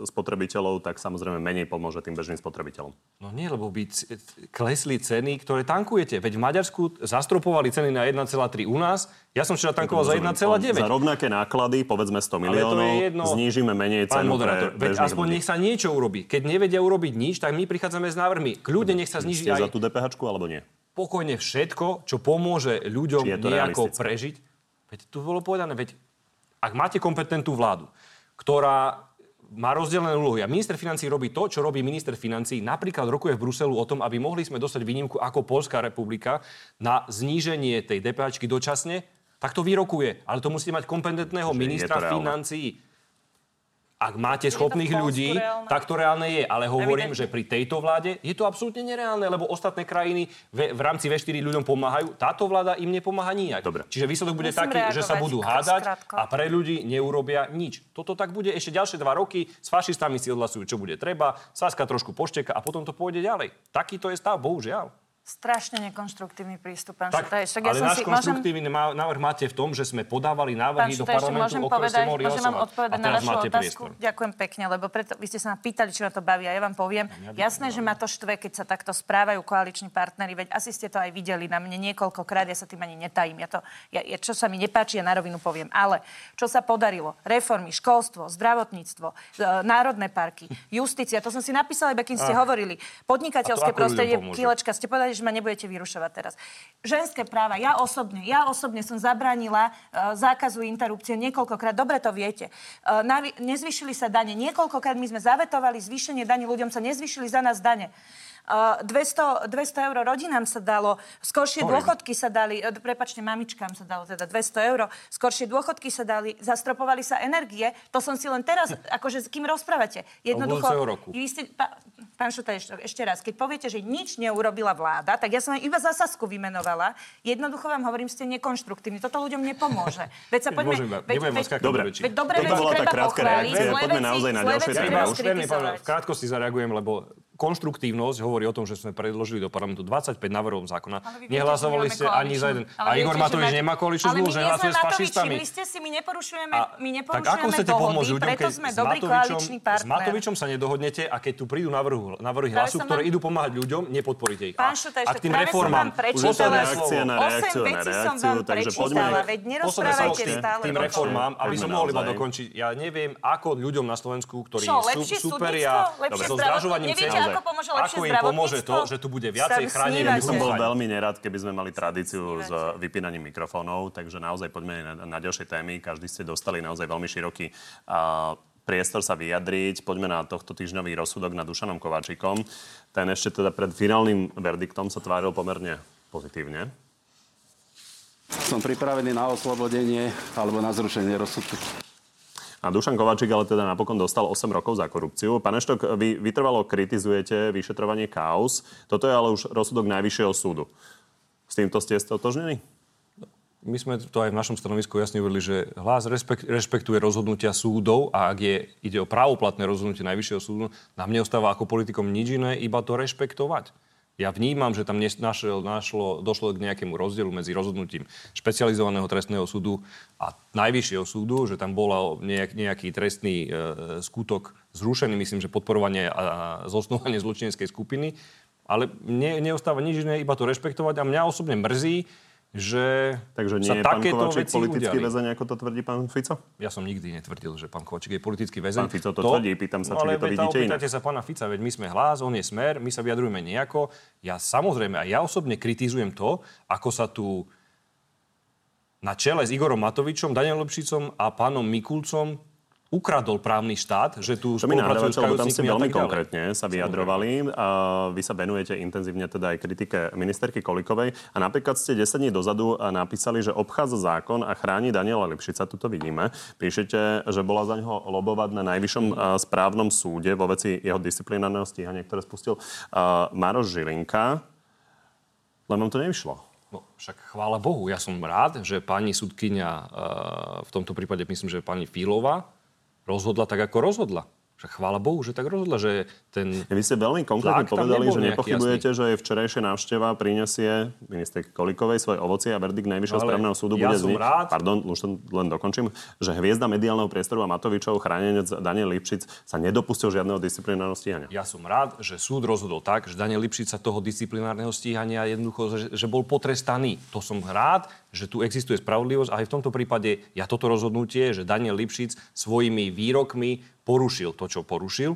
spotrebiteľov, tak samozrejme menej pomôže tým bežným spotrebiteľom. No nie, lebo by klesli ceny, ktoré tankujete. Veď v Maďarsku zastropovali ceny na jeden celá tri u nás. Ja som včera tankoval za jeden celá deväť. Za rovnaké náklady, povedzme sto miliónov, je jedno... znížime menej cenu pre bežných ľudí. Veď aspoň nech sa niečo urobí. Keď nevedia urobiť nič, tak my prichádzame s návrhmi. Kľudne nech sa zníži aj... Ste za tú DPHčku alebo nie? Pokojne všetko, čo pomôže ľuďom nejako prežiť. Veď tu bolo povedané, veď ak máte kompetentnú vládu, ktorá má rozdelené úlohy a minister financií robí to, čo robí minister financií, napríklad rokuje v Bruselu o tom, aby mohli sme dostať výnimku ako Poľská republika na zníženie tej DPHčky dočasne, tak to vyrokuje. Ale to musíte mať kompetentného ministra financií. A Ak máte schopných ľudí, tak to reálne je. Ale hovorím, že pri tejto vláde je to absolútne nereálne, lebo ostatné krajiny v, v rámci vé štyri ľuďom pomáhajú. Táto vláda im nepomáha nijak. Dobre. Čiže výsledok bude Musím taký, reagovať, že sa budú hádať krátko. A pre ľudí neurobia nič. Toto tak bude ešte ďalšie dva roky. S fašistami si odhlasujú, čo bude treba. Saska trošku pošteka a potom to pôjde ďalej. Takýto je stav, bohužiaľ. Strašne nekonštruktívny prístup, pán Šutaj. Ja ale náš si... konštruktívny môžem... návrh máte v tom, že sme podávali návrhy Šutaj, do parlamentu, o ktoré ste mohli hlasovať. Môžem vám odpovedať na vašu otázku? Priestor. Ďakujem pekne, lebo preto vy ste sa ma pýtali, čo ma to baví. A ja vám poviem, ja jasné, že ma to štve, keď sa takto správajú koaliční partneri, veď asi ste to aj videli na mne niekoľkokrát, ja sa tým ani netajím. Ja to, ja, ja, čo sa mi nepáči, ja na rovinu poviem. Ale čo sa podarilo? Reformy, školstvo, zdravotníctvo, národné parky, justícia, to som si napísala, iba kým ste hovorili. Podnikateľské prostredie, kilečka, ste povedali, že ma nebudete vyrušovať teraz. Ženské práva, ja osobne, ja osobne som zabránila e, zákazu interrupcie niekoľkokrát, dobre to viete. E, navi- nezvyšili sa dane, niekoľkokrát my sme zavetovali zvýšenie daní, ľuďom sa nezvyšili za nás dane. dvesto, dvesto eur rodinám sa dalo, skoršie dôchodky sa dali, prepáčte, mamičkám sa dalo teda dvesto eur, skoršie dôchodky sa dali, zastropovali sa energie, to som si len teraz, akože s kým rozprávate. Jednoducho, vy ste, pá, pán Šutaj, ešte, ešte raz, keď poviete, že nič neurobila vláda, tak ja som iba za Sasku vymenovala, jednoducho vám hovorím, ste nekonštruktívni, toto ľuďom nepomôže. Veď sa poďme, veď, veď, dobre, veď dobre veci treba pochváliť, zlé veci treba skritizovať. Krátko si zareagujem, lebo konštruktívnosť hovorí o tom, že sme predložili do parlamentu dvadsaťpäť návrhov zákona. Nehlasovali ste ani za jeden. A Igor Matovič nemá koaličnú zmluvu, že hlasuje s fašistami. Ale my nie sme Matoviči, my ste si, my neporušujeme, my neporušujeme dohody, preto sme dobrý koaličný partner. S Matovičom sa nedohodnete a keď tu prídu návrhy Hlasu, ktoré idú pomáhať ľuďom, nepodporíte ich. Pán Šutaj, ešte práve som vám prečítala osem vecí som vám prečítala, veď nerozprávajte stále. Tým reformám, aby som mohol iba dokončiť. Ja neviem, ako ľuďom na Slovensku, ktorí sú superia, so zdražovaním cien, ako pomôže lepšie zdravotníctvo? Ako im pomôže to, že tu bude viacej chránených? Ja by som bol veľmi nerad, keby sme mali tradíciu s vypínaním mikrofónov, takže naozaj poďme na, na ďalšie témy. Každý ste dostali naozaj veľmi široký uh, priestor sa vyjadriť. Poďme na tohto týždňový rozsudok nad Dušanom Kováčikom. Ten ešte teda pred finálnym verdiktom sa tváril pomerne pozitívne. Som pripravený na oslobodenie alebo na zrušenie rozsudku. A Dušan Kováčik ale teda napokon dostal osem rokov za korupciu. Pane Štok, vy vytrvalo kritizujete vyšetrovanie káuz. Toto je ale už rozsudok Najvyššieho súdu. S týmto ste stotožnení? My sme to aj v našom stanovisku jasne uvedli, že Hlas rešpektuje rozhodnutia súdov a ak je, ide o právoplatné rozhodnutie Najvyššieho súdu, nám neostáva ako politikom nič iné, iba to rešpektovať. Ja vnímam, že tam našlo, našlo, došlo k nejakému rozdielu medzi rozhodnutím špecializovaného trestného súdu a Najvyššieho súdu, že tam bol nejak, nejaký trestný e, skutok zrušený, myslím, že podporovanie a zosnovanie zločineckej skupiny. Ale mne neostáva nič iné, iba to rešpektovať. A mňa osobne mrzí, že takže nie sa takéto veci udiali. Politický väzeň, ako to tvrdí pán Fico? Ja som nikdy netvrdil, že pán Kováčik je politický väzeň. Pán Fico to, to tvrdí, pýtam sa, no, či to vidíte inak. Opýtate sa pána Fica, veď my sme Hlas, on je Smer, my sa vyjadrujeme nejako. Ja samozrejme, aj ja osobne kritizujem to, ako sa tu na čele s Igorom Matovičom, Danielom Lipšicom a pánom Mikulcom ukradol právny štát, že tu spolupracujú s kajúcnikmi a tak ďalej. Tam ste veľmi konkrétne sa vyjadrovali. A vy sa venujete intenzívne teda aj kritike ministerky Kolíkovej. A napríklad ste desať dní dozadu napísali, že obchádza zákon a chráni Daniela Lipšica. Tu to vidíme. Píšete, že bola za ňoho lobovať na Najvyššom správnom súde vo veci jeho disciplinárneho stíhania, ktoré spustil Maroš Žilinka. Len vám to nevyšlo. No, však chvála Bohu. Ja som rád, že pani sudkyňa, v tomto prípade myslím, že pani Fílová, rozhodla tak, ako rozhodla. Však chvála Bohu, že tak rozhodla, že ten... Vy ste veľmi konkrétne povedali, že nepochybujete, jasný, že včerajšia návšteva prinesie ministerke Kolíkovej svoje ovocie a verdikt Najvyššieho no, správneho súdu ja bude zniť. Rád... Pardon, už len dokončím, že hviezda mediálneho priestoru a Matovičov chránenec Daniel Lipšic sa nedopustil žiadneho disciplinárneho stíhania. Ja som rád, že súd rozhodol tak, že Daniel Lipšic sa toho disciplinárneho stíhania jednoducho, že, že bol potrestaný. To som rád, že tu existuje spravodlivosť a aj v tomto prípade ja toto rozhodnutie, že Daniel Lipšic svojimi výrokmi porušil to, čo porušil.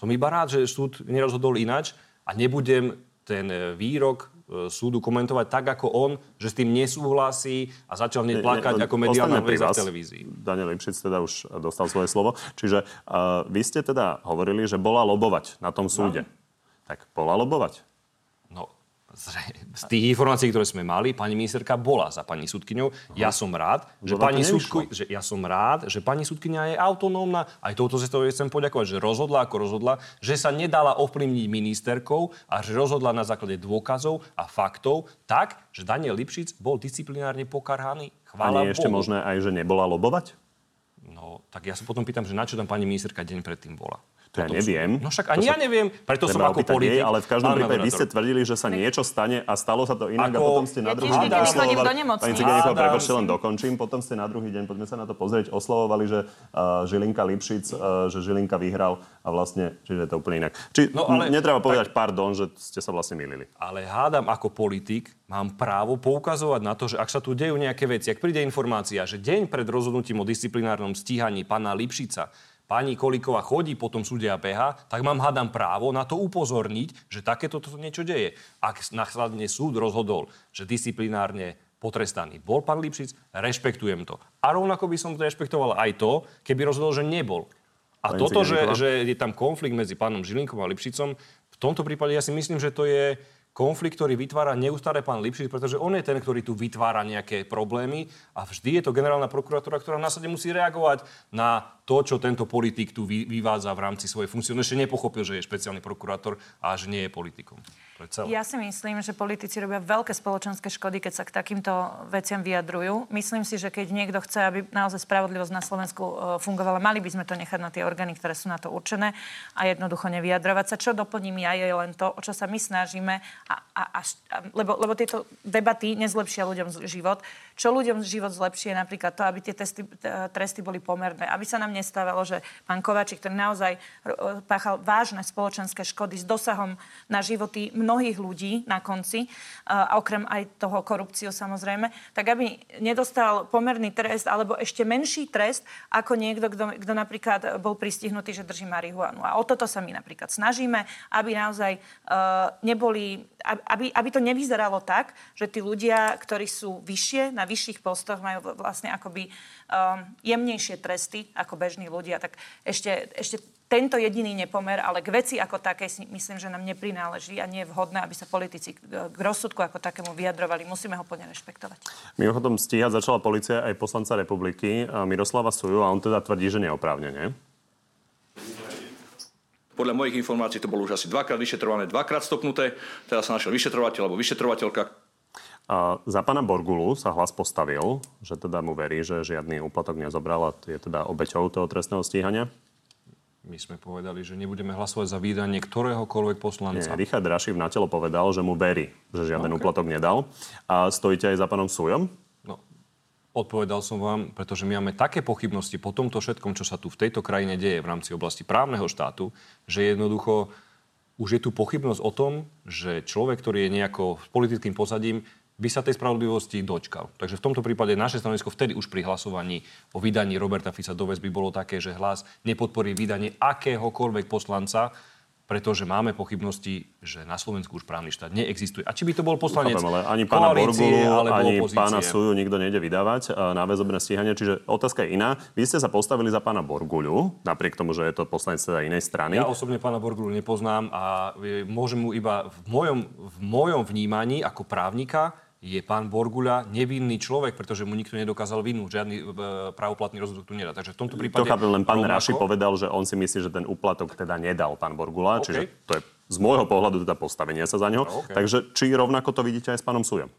Som iba rád, že súd nerozhodol inač a nebudem ten výrok súdu komentovať tak, ako on, že s tým nesúhlasí a začal hneď plakať ne, ne, ako mediálna hviezda v televízii. Daniel Lipšic teda už dostal svoje slovo. Čiže uh, vy ste teda hovorili, že bola lobovať na tom súde. No. Tak bola lobovať. z tých informácií, ktoré sme mali, pani ministerka bola za pani súdkyňou. Ja som rád, že pani súdky, že ja som rád, že pani súdkyňa je autonómna. Aj touto sa to chcem poďakovať, že rozhodla ako rozhodla, že sa nedala ovplyvniť ministerkou a že rozhodla na základe dôkazov a faktov tak, že Daniel Lipšic bol disciplinárne pokarhaný. Chvála Bohu. A nie je ešte možné aj, že nebola lobovať? No, tak ja sa potom pýtam, že na čo tam pani ministerka deň predtým bola. To ja neviem. No však ani ja neviem, preto som ako politik. Ale v každém prípade vy ste tvrdili, že sa niečo stane a stalo sa to inak ako... a potom ste na druhý deň oslovovali. Pani Cigániková, prepáčte, len dokončím. Potom ste na druhý deň, poďme sa na to pozrieť, oslovovali, že uh, Žilinka Lipšic, uh, že Žilinka vyhral a vlastne, čiže je to úplne inak. Či no, ale, netreba povedať tak... pardon, že ste sa vlastne mýlili. Ale hádam ako politik, mám právo poukazovať na to, že ak sa tu dejú nejaké veci, ak príde informácia, že deň pred rozhodnutím o disciplinárnom stíhaní pána Lipšica pani Kolíková chodí po tom súde á pé há, tak mám hádam právo na to upozorniť, že takéto toto niečo deje. Ak následne súd rozhodol, že disciplinárne potrestaný bol pán Lipšic, rešpektujem to. A rovnako by som rešpektoval aj to, keby rozhodol, že nebol. A pani toto, že, že je tam konflikt medzi pánom Žilinkom a Lipšicom, v tomto prípade ja si myslím, že to je konflikt, ktorý vytvára neustále pán Lipšic, pretože on je ten, ktorý tu vytvára nejaké problémy a vždy je to generálna prokuratúra, ktorá následne musí reagovať na to, čo tento politik tu vyvádza v rámci svojej funkcie. On ešte nepochopil, že je špeciálny prokurátor a že nie je politikom. To je celé. Ja si myslím, že politici robia veľké spoločenské škody, keď sa k takýmto veciam vyjadrujú. Myslím si, že keď niekto chce, aby naozaj spravodlivosť na Slovensku fungovala, mali by sme to nechať na tie orgány, ktoré sú na to určené a jednoducho nevyjadrovať sa. Čo doplním ja, je len to, o čo sa my snažíme. A, a, a, lebo, lebo tieto debaty nezlepšia ľuďom život. Čo ľuďom život zlepšie, napríklad to, aby tie testy, tresty boli pomerné. Aby sa nám nestávalo, že pán Kováčik, ktorý naozaj páchal vážne spoločenské škody s dosahom na životy mnohých ľudí na konci, a okrem aj toho korupciu samozrejme, tak aby nedostal pomerný trest alebo ešte menší trest ako niekto, kto, kto napríklad bol pristihnutý, že drží marihuanu. A o toto sa my napríklad snažíme, aby naozaj neboli... Aby, aby to nevyzeralo tak, že tí ľudia, ktorí sú vyššie, na vyšších postoch, majú vlastne akoby um, jemnejšie tresty ako bežní ľudia. Tak ešte, ešte tento jediný nepomer, ale k veci ako takej, myslím, že nám neprináleží a nie je vhodné, aby sa politici k rozsudku ako takému vyjadrovali. Musíme ho plne rešpektovať. Mimochodom, stíhať začala polícia aj poslanca republiky Miroslava Suju a on teda tvrdí, že neoprávnene. Podľa mojich informácií to bolo už asi dvakrát vyšetrované, dvakrát stopnuté. Teraz sa našiel vyšetrovateľ alebo vyšetrovateľka. A za pána Borgulu sa Hlas postavil, že teda mu verí, že žiadny úplatok nezobral a je teda obeťou toho trestného stíhania. My sme povedali, že nebudeme hlasovať za vydanie ktoréhokoľvek poslanca. Nie, Richard Rašív na telo povedal, že mu verí, že žiaden okay. úplatok nedal. A stojíte aj za pánom Sujom? Odpovedal som vám, pretože my máme také pochybnosti po tomto všetkom, čo sa tu v tejto krajine deje v rámci oblasti právneho štátu, že jednoducho už je tu pochybnosť o tom, že človek, ktorý je nejako politickým pozadím, by sa tej spravodlivosti dočkal. Takže v tomto prípade naše stanovisko vtedy už pri hlasovaní o vydaní Roberta Fica do väzby bolo také, že Hlas nepodporí vydanie akéhokoľvek poslanca, pretože máme pochybnosti, že na Slovensku už právny štát neexistuje. A či by to bol poslanec chápem, ale ani pána koalície, Borgulu, ani opozície. Pána Suju nikto nejde vydávať na väzobné stíhanie. Čiže otázka je iná. Vy ste sa postavili za pána Borgulu, napriek tomu, že je to poslanec teda inej strany. Ja osobne pána Borgulu nepoznám a môžem mu iba v mojom, v mojom vnímaní ako právnika je pán Borgula nevinný človek, pretože mu nikto nedokázal vinu. Žiadny právoplatný rozsudok tu nedá. Takže v tomto prípade... To chápem, len pán Mako... Raši povedal, že on si myslí, že ten úplatok teda nedal pán Borgula. Okay. Čiže to je z môjho pohľadu teda postavenie sa za neho. Okay. Takže či rovnako to vidíte aj s pánom Sujom?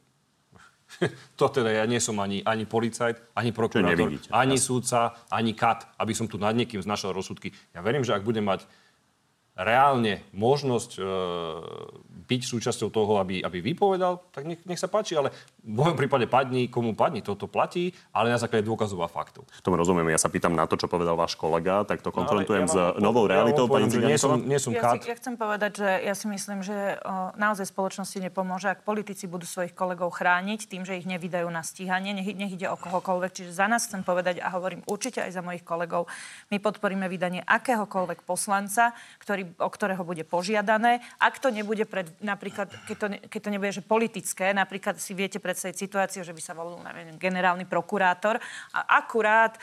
To teda ja nie som ani, ani policajt, ani prokurátor, ani ja. Súdca, ani kat, aby som tu nad niekým znašal rozsudky. Ja verím, že ak budem mať reálne možnosť e, byť súčasťou toho, aby, aby vypovedal, tak nech, nech sa páči, ale v mojom prípade padni, komu padni, toto platí, ale na základe dôkazov a faktov. Tomu rozumiem, ja sa pýtam na to, čo povedal váš kolega, tak to konfrontujem no, ja s novou realitou, ja pani Cigániková. Nie som, nie som ja, si, ja chcem povedať, že ja si myslím, že o, naozaj spoločnosti nepomôže, ak politici budú svojich kolegov chrániť tým, že ich nevydajú na stíhanie, nech, nech ide o kohokoľvek. Čiže za nás chcem povedať a hovorím určite aj za mojich kolegov, my podporíme vydanie akéhokoľvek poslanca, ktorý bude, o ktorého bude požiadané. Ak to nebude pred, napríklad, keď to, ne, keď to nebude že politické, napríklad si viete predstaviť situáciu, že by sa volil, neviem, generálny prokurátor a akurát e,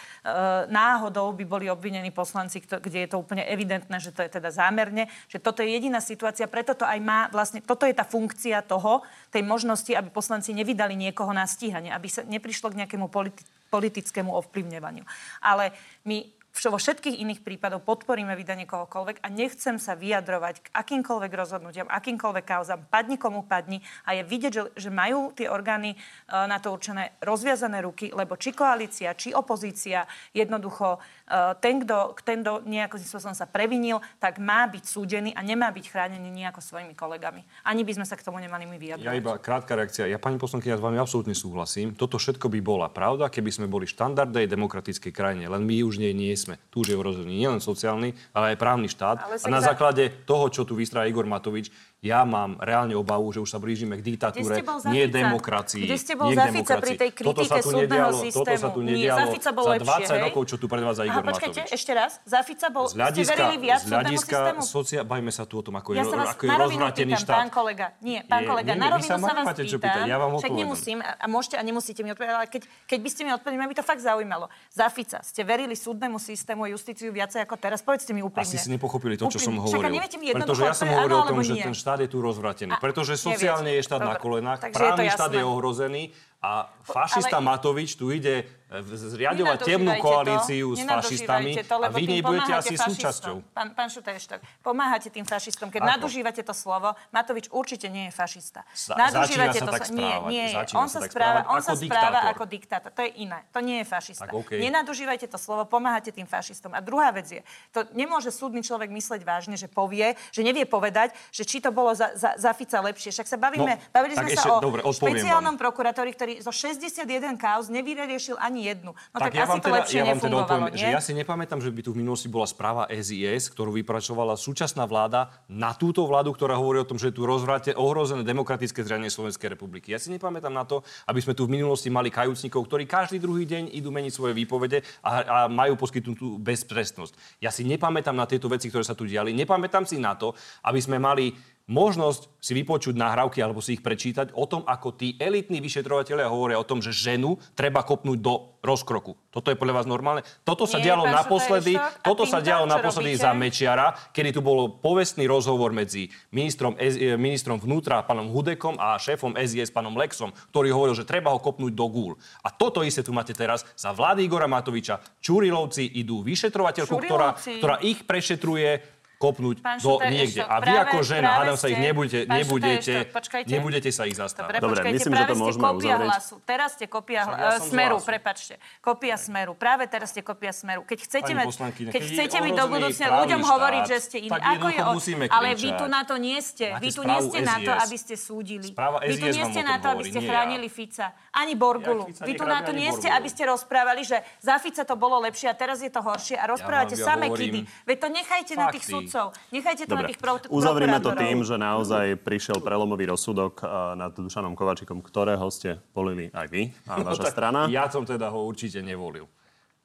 náhodou by boli obvinení poslanci, kto, kde je to úplne evidentné, že to je teda zámerne, že toto je jediná situácia, preto to aj má vlastne, toto je tá funkcia toho, tej možnosti, aby poslanci nevydali niekoho na stíhanie, aby sa neprišlo k nejakému politi- politickému ovplyvňovaniu. Ale my vo všetkých iných prípadoch podporíme vydanie kohokoľvek a nechcem sa vyjadrovať k akýmkoľvek rozhodnutiam, akýmkoľvek kauzám, padni komu padni a je vidieť, že, že majú tie orgány na to určené rozviazané ruky, lebo či koalícia, či opozícia, jednoducho ten, kto, ten, kto nejakým spôsobom sa previnil, tak má byť súdený a nemá byť chránený nejako svojimi kolegami. Ani by sme sa k tomu nemali my vyjadrovať. Ja iba krátka reakcia. Ja, pani poslankyňa, ja s vami absolútne súhlasím. Toto všetko by bola pravda, keby sme boli štandardnej demokratickej krajine, len my už nie nie sme. Tu už je rozhodný nielen sociálny, ale aj právny štát. A na základe toho, čo tu vystrája Igor Matovič, ja mám reálne obavu, že už sa blížime k diktatúre, nie demokracii. Kde ste bol za Fica pri tej kritike súdneho systému? Toto sa tu nedialo za dvadsať rokov, čo tu predvádza Igor Matovič. Počkajte, ešte raz. Za Fica bol, ste verili viac súdnemu systému? Socia... Bajme sa tu o tom, ako je, je rozvratený štát. Ja sa vás na rovinu pýtam, pán kolega. Nie, pán kolega, na rovinu sa vás pýtam. Však nemusím a môžete a nemusíte mi odpovedať, ale keď by ste mi odpovedali, mňa by to fakt zaujímalo. Za Fica ste verili súdnemu systému a justíciu viacej ako teraz? Povedzte mi úprimne. Asi ste nepochopili to, čo som hovoril. Pretože ja som hovoril o tom, že ten štát je tu rozvratený, pretože sociálne je štát na kolenách, právny štát je ohrozený a fašista Matovič tu ide zriadovať temnú koalíciu s fašistami to, a vy nej budete asi fašistom. Súčasťou. Pán, pán Šutajštok, pomáhate tým fašistom, keď ako? Nadužívate to slovo. Matovič určite nie je fašista. Sa, nadužívate to slovo. Nie, nie. On sa, sa správa, on sa správa ako diktátor. To je iné. To nie je fašista. Tak, okay. Nenadužívajte to slovo, pomáhate tým fašistom. A druhá vec je, to nemôže súdny človek mysleť vážne, že povie, že nevie povedať, že či to bolo za, za, za Fica lepšie. Však sa bavíme, no, bavili sme ešte, sa o dobre, špeciálnom prokurátorovi, ktorý zo šesťdesiatjeden kauz nevyrešil ani jednu. No tak, tak ja asi to teda, lepšie ja nefungovalo, teda nie? Ja si nepamätám, že by tu v minulosti bola správa es í es, ktorú vypracovala súčasná vláda na túto vládu, ktorá hovorí o tom, že je tu rozvrate ohrozené demokratické zriadenie Slovenskej republiky. Ja si nepamätám na to, aby sme tu v minulosti mali kajúcnikov, ktorí každý druhý deň idú meniť svoje výpovede a, a majú poskytnutú beztrestnosť. Ja si nepamätám na tieto veci, ktoré sa tu diali. Nepamätám si na to, aby sme mali možnosť si vypočuť nahrávky alebo si ich prečítať o tom, ako tí elitní vyšetrovatelia hovoria o tom, že ženu treba kopnúť do rozkroku. Toto je podľa vás normálne? Toto sa Nie, dialo naposledy, šok, toto sa dialo naposledy za Mečiara, kedy tu bol povestný rozhovor medzi ministrom, ministrom vnútra pánom Hudekom a šéfom es í es pánom Lexom, ktorý hovoril, že treba ho kopnúť do gúl. A toto isté tu máte teraz za vlády Igora Matoviča. Čurilovci idú vyšetrovateľku, ktorá, ktorá ich prešetruje kopnúť do niekde. Ešto, a vy ako žena, hádam sa ich nebudete, nebudete, ešto, nebudete sa ich zastávať. Dobre, Dobre myslím, že to môžeme uzavrieť. Hlasu. Teraz ste kopia ja uh, Smeru, prepačte. Kopia Smeru. Práve teraz ste kopia Smeru. Keď chcete mať, keď chcete byť do budúcnosti ľuďom štát, hovoriť, že ste iní, ako je od... ale vy tu na to nie ste. Vy tu nie ste na to, aby ste súdili. Vy tu nie ste na to, aby ste chránili Fica. Ani Borgulu. Vy tu na to nie ste, aby ste rozprávali, že za Fica to bolo lepšie a teraz je to horšie a rozprávate samé kidy. Veď to nechajte na tých súdnych. So, nechajte to Dobre. na tých pro- Uzavrime to tým, že naozaj prišiel prelomový rozsudok nad Dušanom Kováčikom, ktorého ste volili aj vy a vaša no, strana. Ja som teda ho určite nevolil.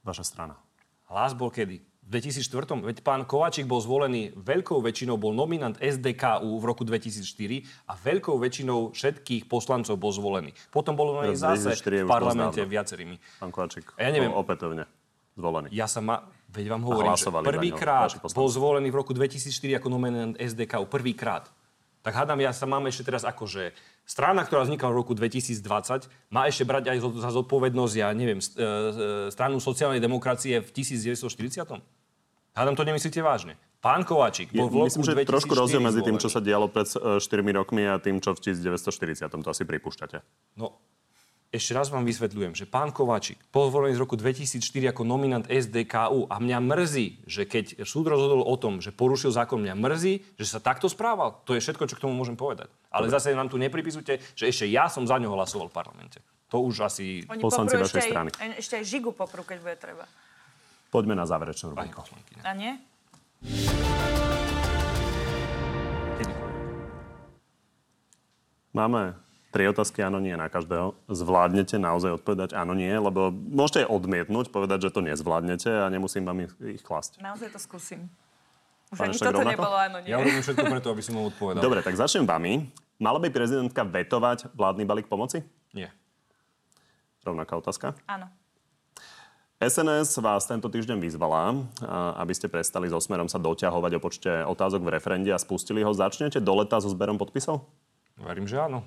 Vaša strana. Hlas bol kedy? V dvetisícštyri. Veď pán Kováčik bol zvolený veľkou väčšinou, bol nominant es dé ká ú v roku dvetisícštyri a veľkou väčšinou všetkých poslancov bol zvolený. Potom bol nominant zase v parlamente viacerými. Pán Kováčik ja neviem, bol opätovne zvolený. Ja sa ma... Veď vám hovorím, že prvýkrát bol zvolený v roku dvetisícštyri ako nominant es dé ká, prvýkrát. Tak hádam, ja sa mám ešte teraz akože strana, ktorá vznikla v roku dvetisícdvadsať, má ešte brať aj za zodpovednosť, ja neviem, stranu sociálnej demokracie v devätnásťstoštyridsať. Hádam, to nemyslíte vážne. Pán Kováčik bol v roku myslím, že trošku rozdiel medzi tým, čo sa dialo pred štyrmi rokmi a tým, čo v devätnásťstoštyridsať. To asi pripúšťate. No. Ešte raz vám vysvetľujem, že pán Kováčik bol zvolený z roku dvetisícštyri ako nominant es dé ká ú a mňa mrzí, že keď súd rozhodol o tom, že porušil zákon, mňa mrzí, že sa takto správal. To je všetko, čo k tomu môžem povedať. Ale Dobre. zase nám tu nepripisujte, že ešte ja som za ňoho hlasoval v parlamente. To už asi Oni poslanci vašej ešte strany. Aj, ešte aj Žigu poprú, keď bude treba. Poďme na záverečnú rubinku. A nie? Máme... Tri otázky áno, nie na každého. Zvládnete naozaj odpovedať áno, nie? Lebo môžete odmietnúť, povedať, že to nezvládnete a nemusím vám ich klásť. Naozaj to skúsim. Už ani toto nebolo, áno, nie. Ja urobím všetko preto, aby som mu odpovedal. Dobre, tak začnem vami. Mala by prezidentka vetovať vládny balík pomoci? Nie. Rovnaká otázka? Áno. es en es vás tento týždeň vyzvala, aby ste prestali so Smerom sa doťahovať o počte otázok v referende a spustili ho. Začnete do leta so zberom podpisov? Verím, že áno.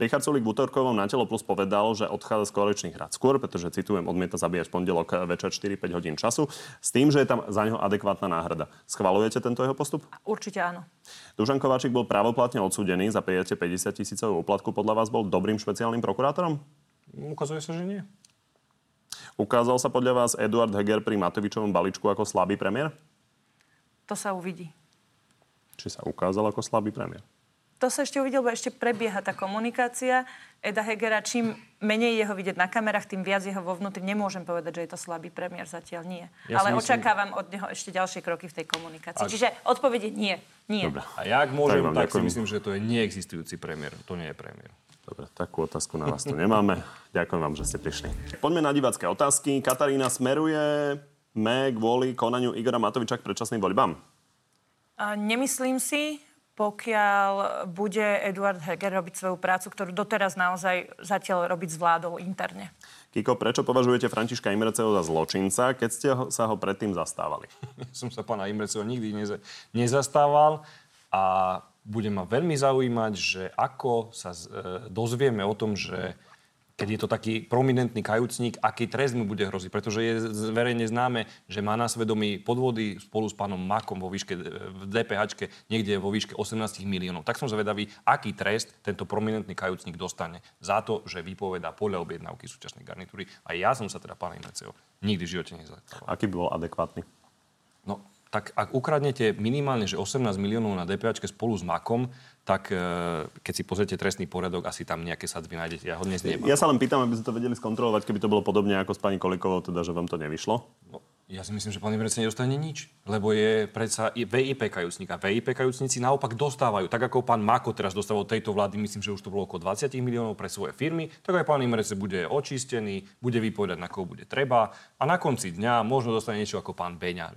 Richard Sulík v utorkovom Na telo plus povedal, že odchádza z koaličných rád skôr, pretože, citujem, odmieta zabíjať pondelok večer štyri päť hodín času, s tým, že je tam za neho adekvátna náhrada. Schvaľujete tento jeho postup? Určite áno. Dušan Kováčik bol právoplatne odsúdený za prijatie päťdesiat tisícovú úplatku. Podľa vás bol dobrým špeciálnym prokurátorom? Ukazuje sa, že nie. Ukázal sa podľa vás Eduard Heger pri Matovičovom balíčku ako slabý premiér? To sa uvidí. Či sa ukázal ako slabý premiér? To sa ešte uvidel, bo ešte prebieha tá komunikácia. Eda Hegera, čím menej jeho vidieť na kamerách, tým viac jeho vo vnútri. Nemôžem povedať, že je to slabý premiér, zatiaľ nie. Ja Ale myslím... očakávam od neho ešte ďalšie kroky v tej komunikácii. Ak... Čiže odpovede nie. Nie. Dobre. A jak môžem, tak, tak si myslím, že to je neexistujúci premiér. To nie je premiér. Dobre, takú otázku na vás tu nemáme. Ďakujem vám, že ste prišli. Poďme na divácké otázky. Katarína, smerujeme kvôli konaniu Igora Matoviča k predčasným voľbám? A nemyslím si, pokiaľ bude Eduard Heger robiť svoju prácu, ktorú doteraz naozaj zatiaľ robiť zvládol interne. Kiko, prečo považujete Františka Imreceho za zločinca, keď ste ho, sa ho predtým zastávali? Ja som sa pána Imreceho nikdy neza- nezastával a bude ma veľmi zaujímať, že ako sa e, dozvieme o tom, že keď je to taký prominentný kajúcník, aký trest mu bude hroziť. Pretože je verejne známe, že má na svedomí podvody spolu s pánom Makom vo výške, v DPHčke niekde vo výške osemnásť miliónov. Tak som zvedavý, aký trest tento prominentný kajúcník dostane za to, že vypovedá podľa objednávky súčasnej garnitúry. A ja som sa teda pána Imreceho nikdy v živote nezastával. Aký bol adekvátny? No, tak ak ukradnete minimálne, že osemnásť miliónov na DPAčke spolu s Makom, tak keď si pozriete trestný poriadok, asi tam nejaké sadzby nájdete. Ja ho dnes nemám. Ja sa len pýtam, aby ste to vedeli skontrolovať, keby to bolo podobne ako s pani Kolíkovou, teda, že vám to nevyšlo. No, ja si myslím, že pán Imrec nedostane nič, lebo je predsa vé í pé kajúcník a vé í pé kajúcníci naopak dostávajú. Tak ako pán Mako teraz dostával tejto vlády, myslím, že už to bolo okolo dvadsať miliónov pre svoje firmy, tak aj pán Imrec bude očistený, bude vypovedať, na koho bude treba a na konci dňa možno dostane niečo ako pán Beňa.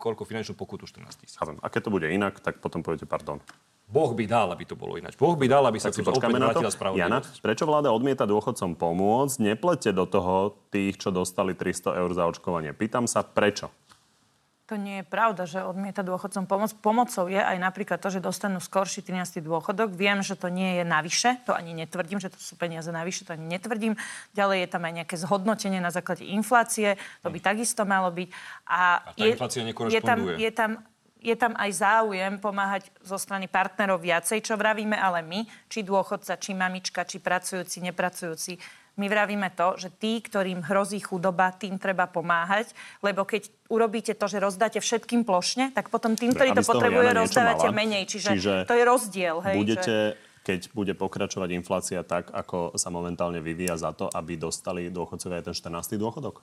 Koľko finančnú pokutu? štrnásť tisíc. A keď to bude inak, tak potom poviete pardon. Boh by dal, aby to bolo ináč. Boh by dal, aby sa tak si opäť vrátila spravodlivosť. Jana, prečo vláda odmieta dôchodcom pomôcť? Neplete do toho tých, čo dostali tristo eur za očkovanie. Pýtam sa, prečo? To nie je pravda, že odmieta dôchodcom pomoc. Pomocou je aj napríklad to, že dostanú skorší trinásty dôchodok. Viem, že to nie je navyše, to ani netvrdím, že to sú peniaze navyše, to ani netvrdím. Ďalej je tam aj nejaké zhodnotenie na základe inflácie, to by takisto malo byť. A, a tá je, inflácia nekorešponduje. Je tam, je tam, je tam aj záujem pomáhať zo strany partnerov viacej, čo vravíme ale my, či dôchodca, či mamička, či pracujúci, nepracujúci. My vravíme to, že tí, ktorým hrozí chudoba, tým treba pomáhať, lebo keď urobíte to, že rozdáte všetkým plošne, tak potom tým, ktorí to potrebujú, rozdávate menej. Čiže, Čiže to je rozdiel. Hej, budete, že... keď bude pokračovať inflácia tak, ako sa momentálne vyvíja, za to, aby dostali dôchodcovia aj ten štrnásty dôchodok?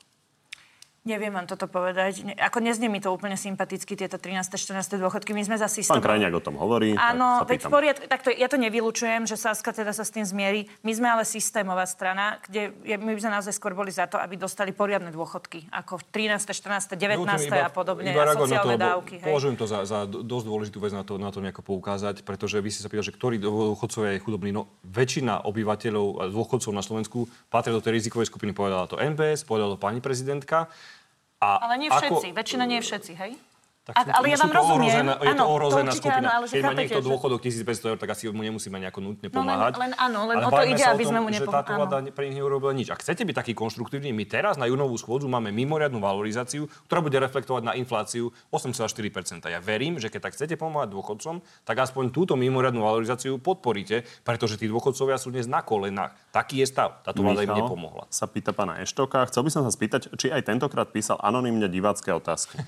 Neviem vám toto povedať. Ne, ako neznie mi to úplne sympaticky, tieto trinásty štrnásty dôchodky. My sme za systém. Pán Krajniak o tom hovorí. Áno, tak veď v poriadku, takto, ja to nevylučujem, že Saska teda sa s tým zmierí. My sme ale systémová strana, kde je, my by sme naozaj skôr boli za to, aby dostali poriadne dôchodky. Ako trinásty štrnásty devätnásty iba, a podobne. Iba a sociálne to, dávky. Hej. Považujem to za, za dosť dôležitú vec na to, na to nejako poukázať, pretože vy ste sa pýtali, že ktorí dôchodcovia je chudobní. No, väčšina obyvateľov a dôchodcov na Slovensku patrí do tej rizikovej skupiny. Povedala to en bé es, povedala to pani prezidentka. A ale nie všetci, ako... väčšina nie všetci, hej? Tak a, ale ja vám rozumiem. Ohrozená, je to ohrozená áno, to skupina. Áno, keď má niekto dôchodok tisícpäťsto eur, tak asi mu nemusíme nejako nutne pomáhať. No len, len áno, len ale o to ide, aby sme mu nepomáhali. Ale táto vláda pre nich neurobila nič. A chcete byť taký konštruktívny, my teraz na júnovú schôdzu máme mimoriadnu valorizáciu, ktorá bude reflektovať na infláciu osem celá štyri percenta. Ja verím, že keď tak chcete pomáhať dôchodcom, tak aspoň túto mimoriadnu valorizáciu podporíte, pretože tí dôchodcovia sú dnes na kolenách. Taký je stav. Táto vláda im nepomohla. Sa pýta pána Eštoka, chcel by som sa spýtať, či aj tentokrát písal anonymne divácké otázky.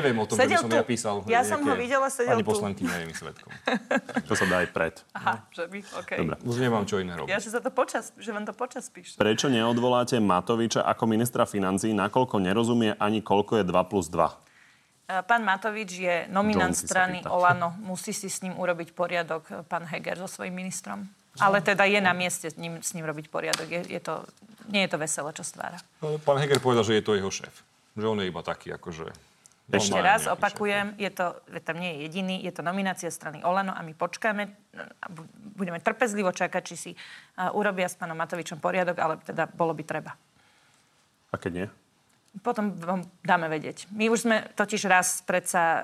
Neviem o tom, že som tu. ja písal. Ja som ho videla, sedel tu. Pani poslanky, neviem svedkom. To sa dá aj pred. Aha, že by, okej. Okay. Už nemám čo iné robiť. Ja že, sa to počas, že vám to počas píš. Prečo neodvoláte Matoviča ako ministra financií, nakoľko nerozumie ani koľko je dva plus dva? Pán Matovič je nominant Johnson strany OĽaNO. Musí si s ním urobiť poriadok pán Heger so svojím ministrom. Ale teda je na mieste s ním, s ním robiť poriadok. Je, je to, nie je to veselé, čo stvára. Pán Heger povedal, že je to jeho šéf. Že on je iba taký, akože... Ešte raz opakujem, je to, tam nie je jediný, je to nominácia strany OĽaNO a my počkáme, budeme trpezlivo čakať, či si urobia s pánom Matovičom poriadok, ale teda bolo by treba. A keď nie? Potom vám dáme vedieť. My už sme totiž raz predsa e,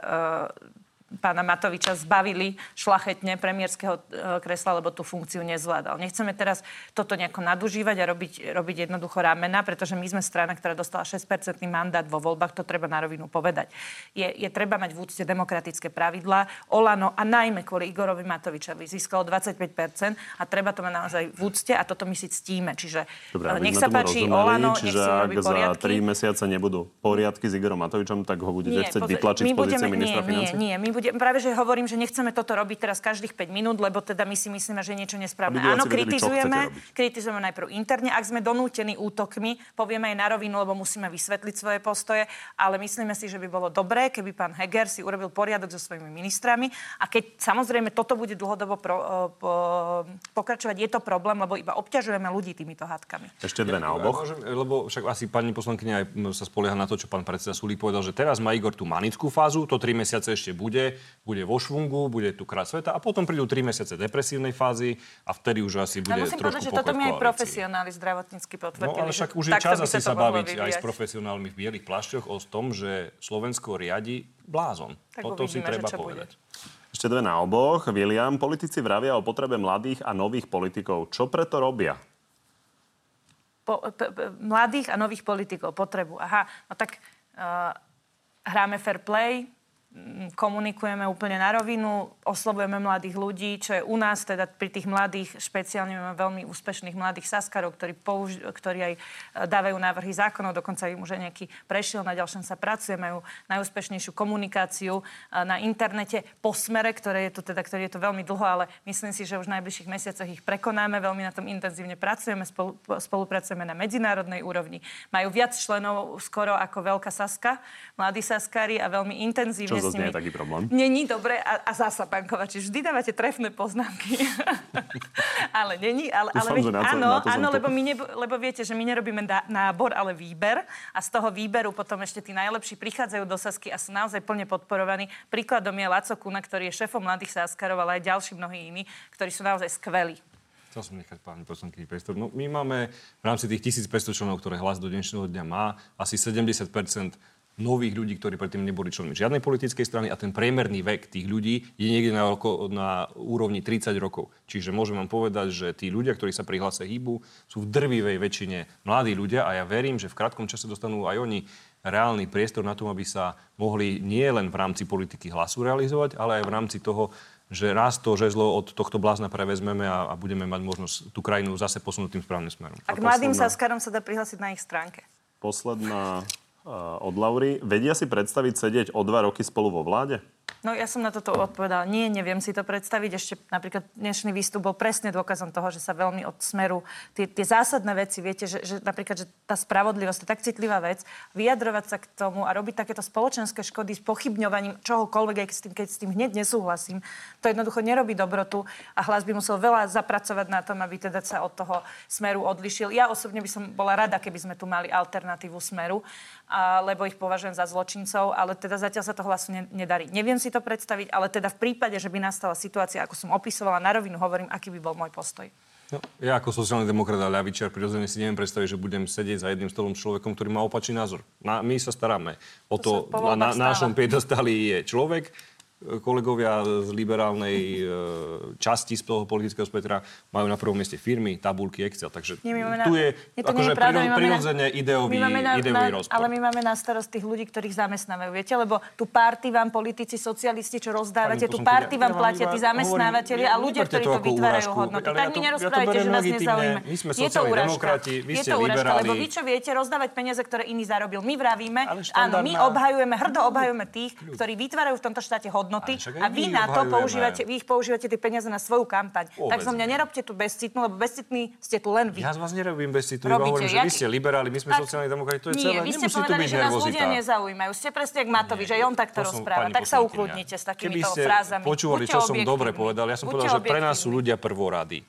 pána Matoviča zbavili šlachetne premiérskeho kresla, lebo tú funkciu nezvládal. Nechceme teraz toto nejako nadužívať a robiť, robiť jednoducho ramena, pretože my sme strana, ktorá dostala šesť percent mandát vo voľbách, to treba na rovinu povedať. Je, je treba mať v úcte demokratické pravidlá. OĽaNO a najmä kvôli Igorovi Matovičovi získalo dvadsaťpäť percent a treba to mať naozaj v úcte a toto my si ctíme. Čiže dobre, nech sa páči OĽaNO, nech si robí poriadky. Za tri mesiace nebudú poriadky s Igorom Matovičom, tak ho budete nie, chcieť pozri, vytlačiť z pozície ministra financií? Nie, nie, Bude, práve, že hovorím, že nechceme toto robiť teraz každých päť minút, lebo teda my si myslíme, že je niečo nesprávne. Áno, kritizujeme, kritizujeme najprv interne. Ak sme donútení útokmi, povieme aj na rovinu, lebo musíme vysvetliť svoje postoje, ale myslíme si, že by bolo dobré, keby pán Heger si urobil poriadok so svojimi ministrami. A keď samozrejme toto bude dlhodobo pro, po, pokračovať, je to problém, lebo iba obťažujeme ľudí týmito hádkami. Ešte dve na oboch. Ja, lebo však asi pani poslankyňa aj sa spolieha na to, čo pán predseda Sulík povedal, že teraz má Igor tú manickú fázu, to tri mesiace ešte bude. Bude vo švungu, bude tu krát sveta a potom prídu tri mesiace depresívnej fázy a vtedy už asi bude trošku pokoj v koalícii. Musím povedať, že toto mi aj profesionáli zdravotnícky potvrdili. No ale však už je čas asi sa baviť aj s profesionálmi v bielých plášťoch o tom, že Slovensko riadi blázon. Toto si treba povedať. Ešte dve na oboch. William, politici vravia o potrebe mladých a nových politikov. Čo preto robia? Po, p- p- mladých a nových politikov. Potrebu. Aha, no tak uh, hráme fair play, komunikujeme úplne na rovinu, oslovujeme mladých ľudí, čo je u nás, teda pri tých mladých, špeciálne máme veľmi úspešných mladých saskarov, ktorí, použ- ktorí aj dávajú návrhy zákonov, dokonca im už aj nejaký prešiel, na ďalšom sa pracuje, majú najúspešnejšiu komunikáciu na internete po Smere, ktoré je tu teda, ktorý je tu veľmi dlho, ale myslím si, že už v najbližších mesiacoch ich prekonáme, veľmi na tom intenzívne pracujeme, spolu, spolupracujeme na medzinárodnej úrovni. Majú viac členov skoro ako veľká Saska, mladí saskári a veľmi intenzívne. To nie je taký problém. Není, dobre, a, a zasa, pán Kovačič, vždy dávate trefné poznámky. ale není, ale... ale Dúfam, veď, na to, áno, na to áno lebo, my nebo, lebo viete, že my nerobíme dá, nábor, ale výber. A z toho výberu potom ešte tí najlepší prichádzajú do Sasky a sú naozaj plne podporovaní. Príkladom je Laco Kuna, ktorý je šéfom mladých Saskarov, ale aj ďalší mnohí iní, ktorí sú naozaj skvelí. Chcel som nechať páni poslankyni priestor. No, my máme v rámci tých tisícpäťsto členov, ktoré Hlas do dnešného dňa má, asi sedemdesiat percent nových ľudí, ktorí predtým neboli členmi žiadnej politickej strany a ten priemerný vek tých ľudí je niekde na, oko, na úrovni tridsať rokov. Čiže môžem vám povedať, že tí ľudia, ktorí sa prihlásia hýbu, sú v drvivej väčšine mladí ľudia a ja verím, že v krátkom čase dostanú aj oni reálny priestor na tom, aby sa mohli nie len v rámci politiky Hlasu realizovať, ale aj v rámci toho, že raz to žezlo od tohto blázna prevezmeme a, a budeme mať možnosť tú krajinu zase posunúť tým správnym smerom. A k mladým posledná... saskarom sa dá prihlásiť na ich stránke. Posledná od Laury. Vedia si predstaviť sedieť o dva roky spolu vo vláde? No ja som na toto odpovedala. Nie, neviem si to predstaviť. Ešte napríklad dnešný výstup bol presne dôkazom toho, že sa veľmi od Smeru tie, tie zásadné veci, viete, že, že napríklad že tá spravodlivosť, to je tak citlivá vec, vyjadrovať sa k tomu a robiť takéto spoločenské škody s pochybňovaním čohokoľvek, keď s tým, keď s tým hneď nesúhlasím, to jednoducho nerobí dobrotu a Hlas by musel veľa zapracovať na tom, aby teda sa od toho Smeru odlišil. Ja osobne by som bola rada, keby sme tu mali alternatívu Smeru, a, lebo ich považujem za zločincov, ale teda zatiaľ sa to Hlasu ne, nedarí. Neviem si to predstaviť, ale teda v prípade, že by nastala situácia, ako som opisovala, na rovinu hovorím, aký by bol môj postoj. No, ja ako sociálny demokrat a ľavičiar prirodzene si neviem predstaviť, že budem sedieť za jedným stolom človekom, ktorý má opačný názor. Na, my sa staráme o to, to na, na našom piedestáli je človek, kolegovia z liberálnej e, časti z toho politického spektra majú na prvom mieste firmy, tabulky, Excel. Takže nie, máme tu je, je akože prirodzene ideový, na, ideový na, rozpor. Ale my máme na starost tých ľudí, ktorých zamestnávajú. Viete, lebo tu párty vám politici, socialisti, čo rozdávate, tu párty vám ja, platia tí zamestnávateľi a ľudia, ktorí to vytvárajú hodnotu. Tak mi nerozprávajte, že nás nezaujíme. My sme sociálni demokrati, vy ste liberáli. Lebo vy čo viete, rozdávať peniaze, ktoré iní zarobil. My vravíme, áno, my obhajujeme, hrdo obhajujeme tých, ktorí vytvárajú v tomto štáte hodnoty a vy na to používate, vy ich používate tie peniaze na svoju kampaň. Tak som mňa nerobte tu bezcitnú, lebo bezcitní ste tu len vy. Ja z vás nerobím bezcitnú, iba hovorím, že vy ste liberáli, my sme sociálni demokrati, to je celé. Vy ste povedali, že nás ľudia nezaujímajú. Ste presne jak Matovič, že on takto rozpráva. Tak sa ukludnite s takýmito frázami. Keby ste počúvali, čo som dobre povedal, ja som povedal, že pre nás sú ľudia prvorady.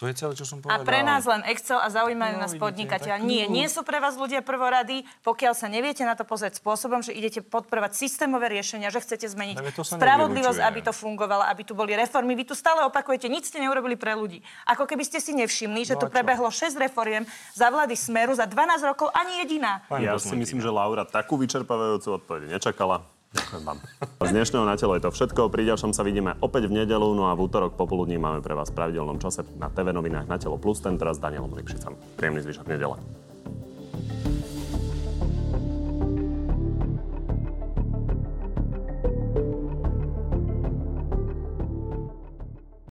To je celé, čo som povedal. A pre nás len Excel a zaujímajú no, nás podnikatelia. Nie, nie sú pre vás ľudia prvorady, pokiaľ sa neviete na to pozrieť spôsobom, že idete podporovať systémové riešenia, že chcete zmeniť spravodlivosť, aby to fungovalo, aby tu boli reformy. Vy tu stále opakujete, nič ste neurobili pre ľudí. Ako keby ste si nevšimli, že no tu prebehlo šesť reforiem za vlády Smeru za dvanásť rokov, ani jediná. Pani ja si myslím, že Laura takú vyčerpávajúcu odpoveď nečakala. Ďakujem vám. Z dnešného Na telo je to všetko. Pri ďalšom sa vidíme opäť v nedeľu, no a v útorok popoludní máme pre vás v pravidelnom čase na té vé novinách Na telo plus, ten teraz s Danielom Lipšicom. Príjemný zvyšok nedele.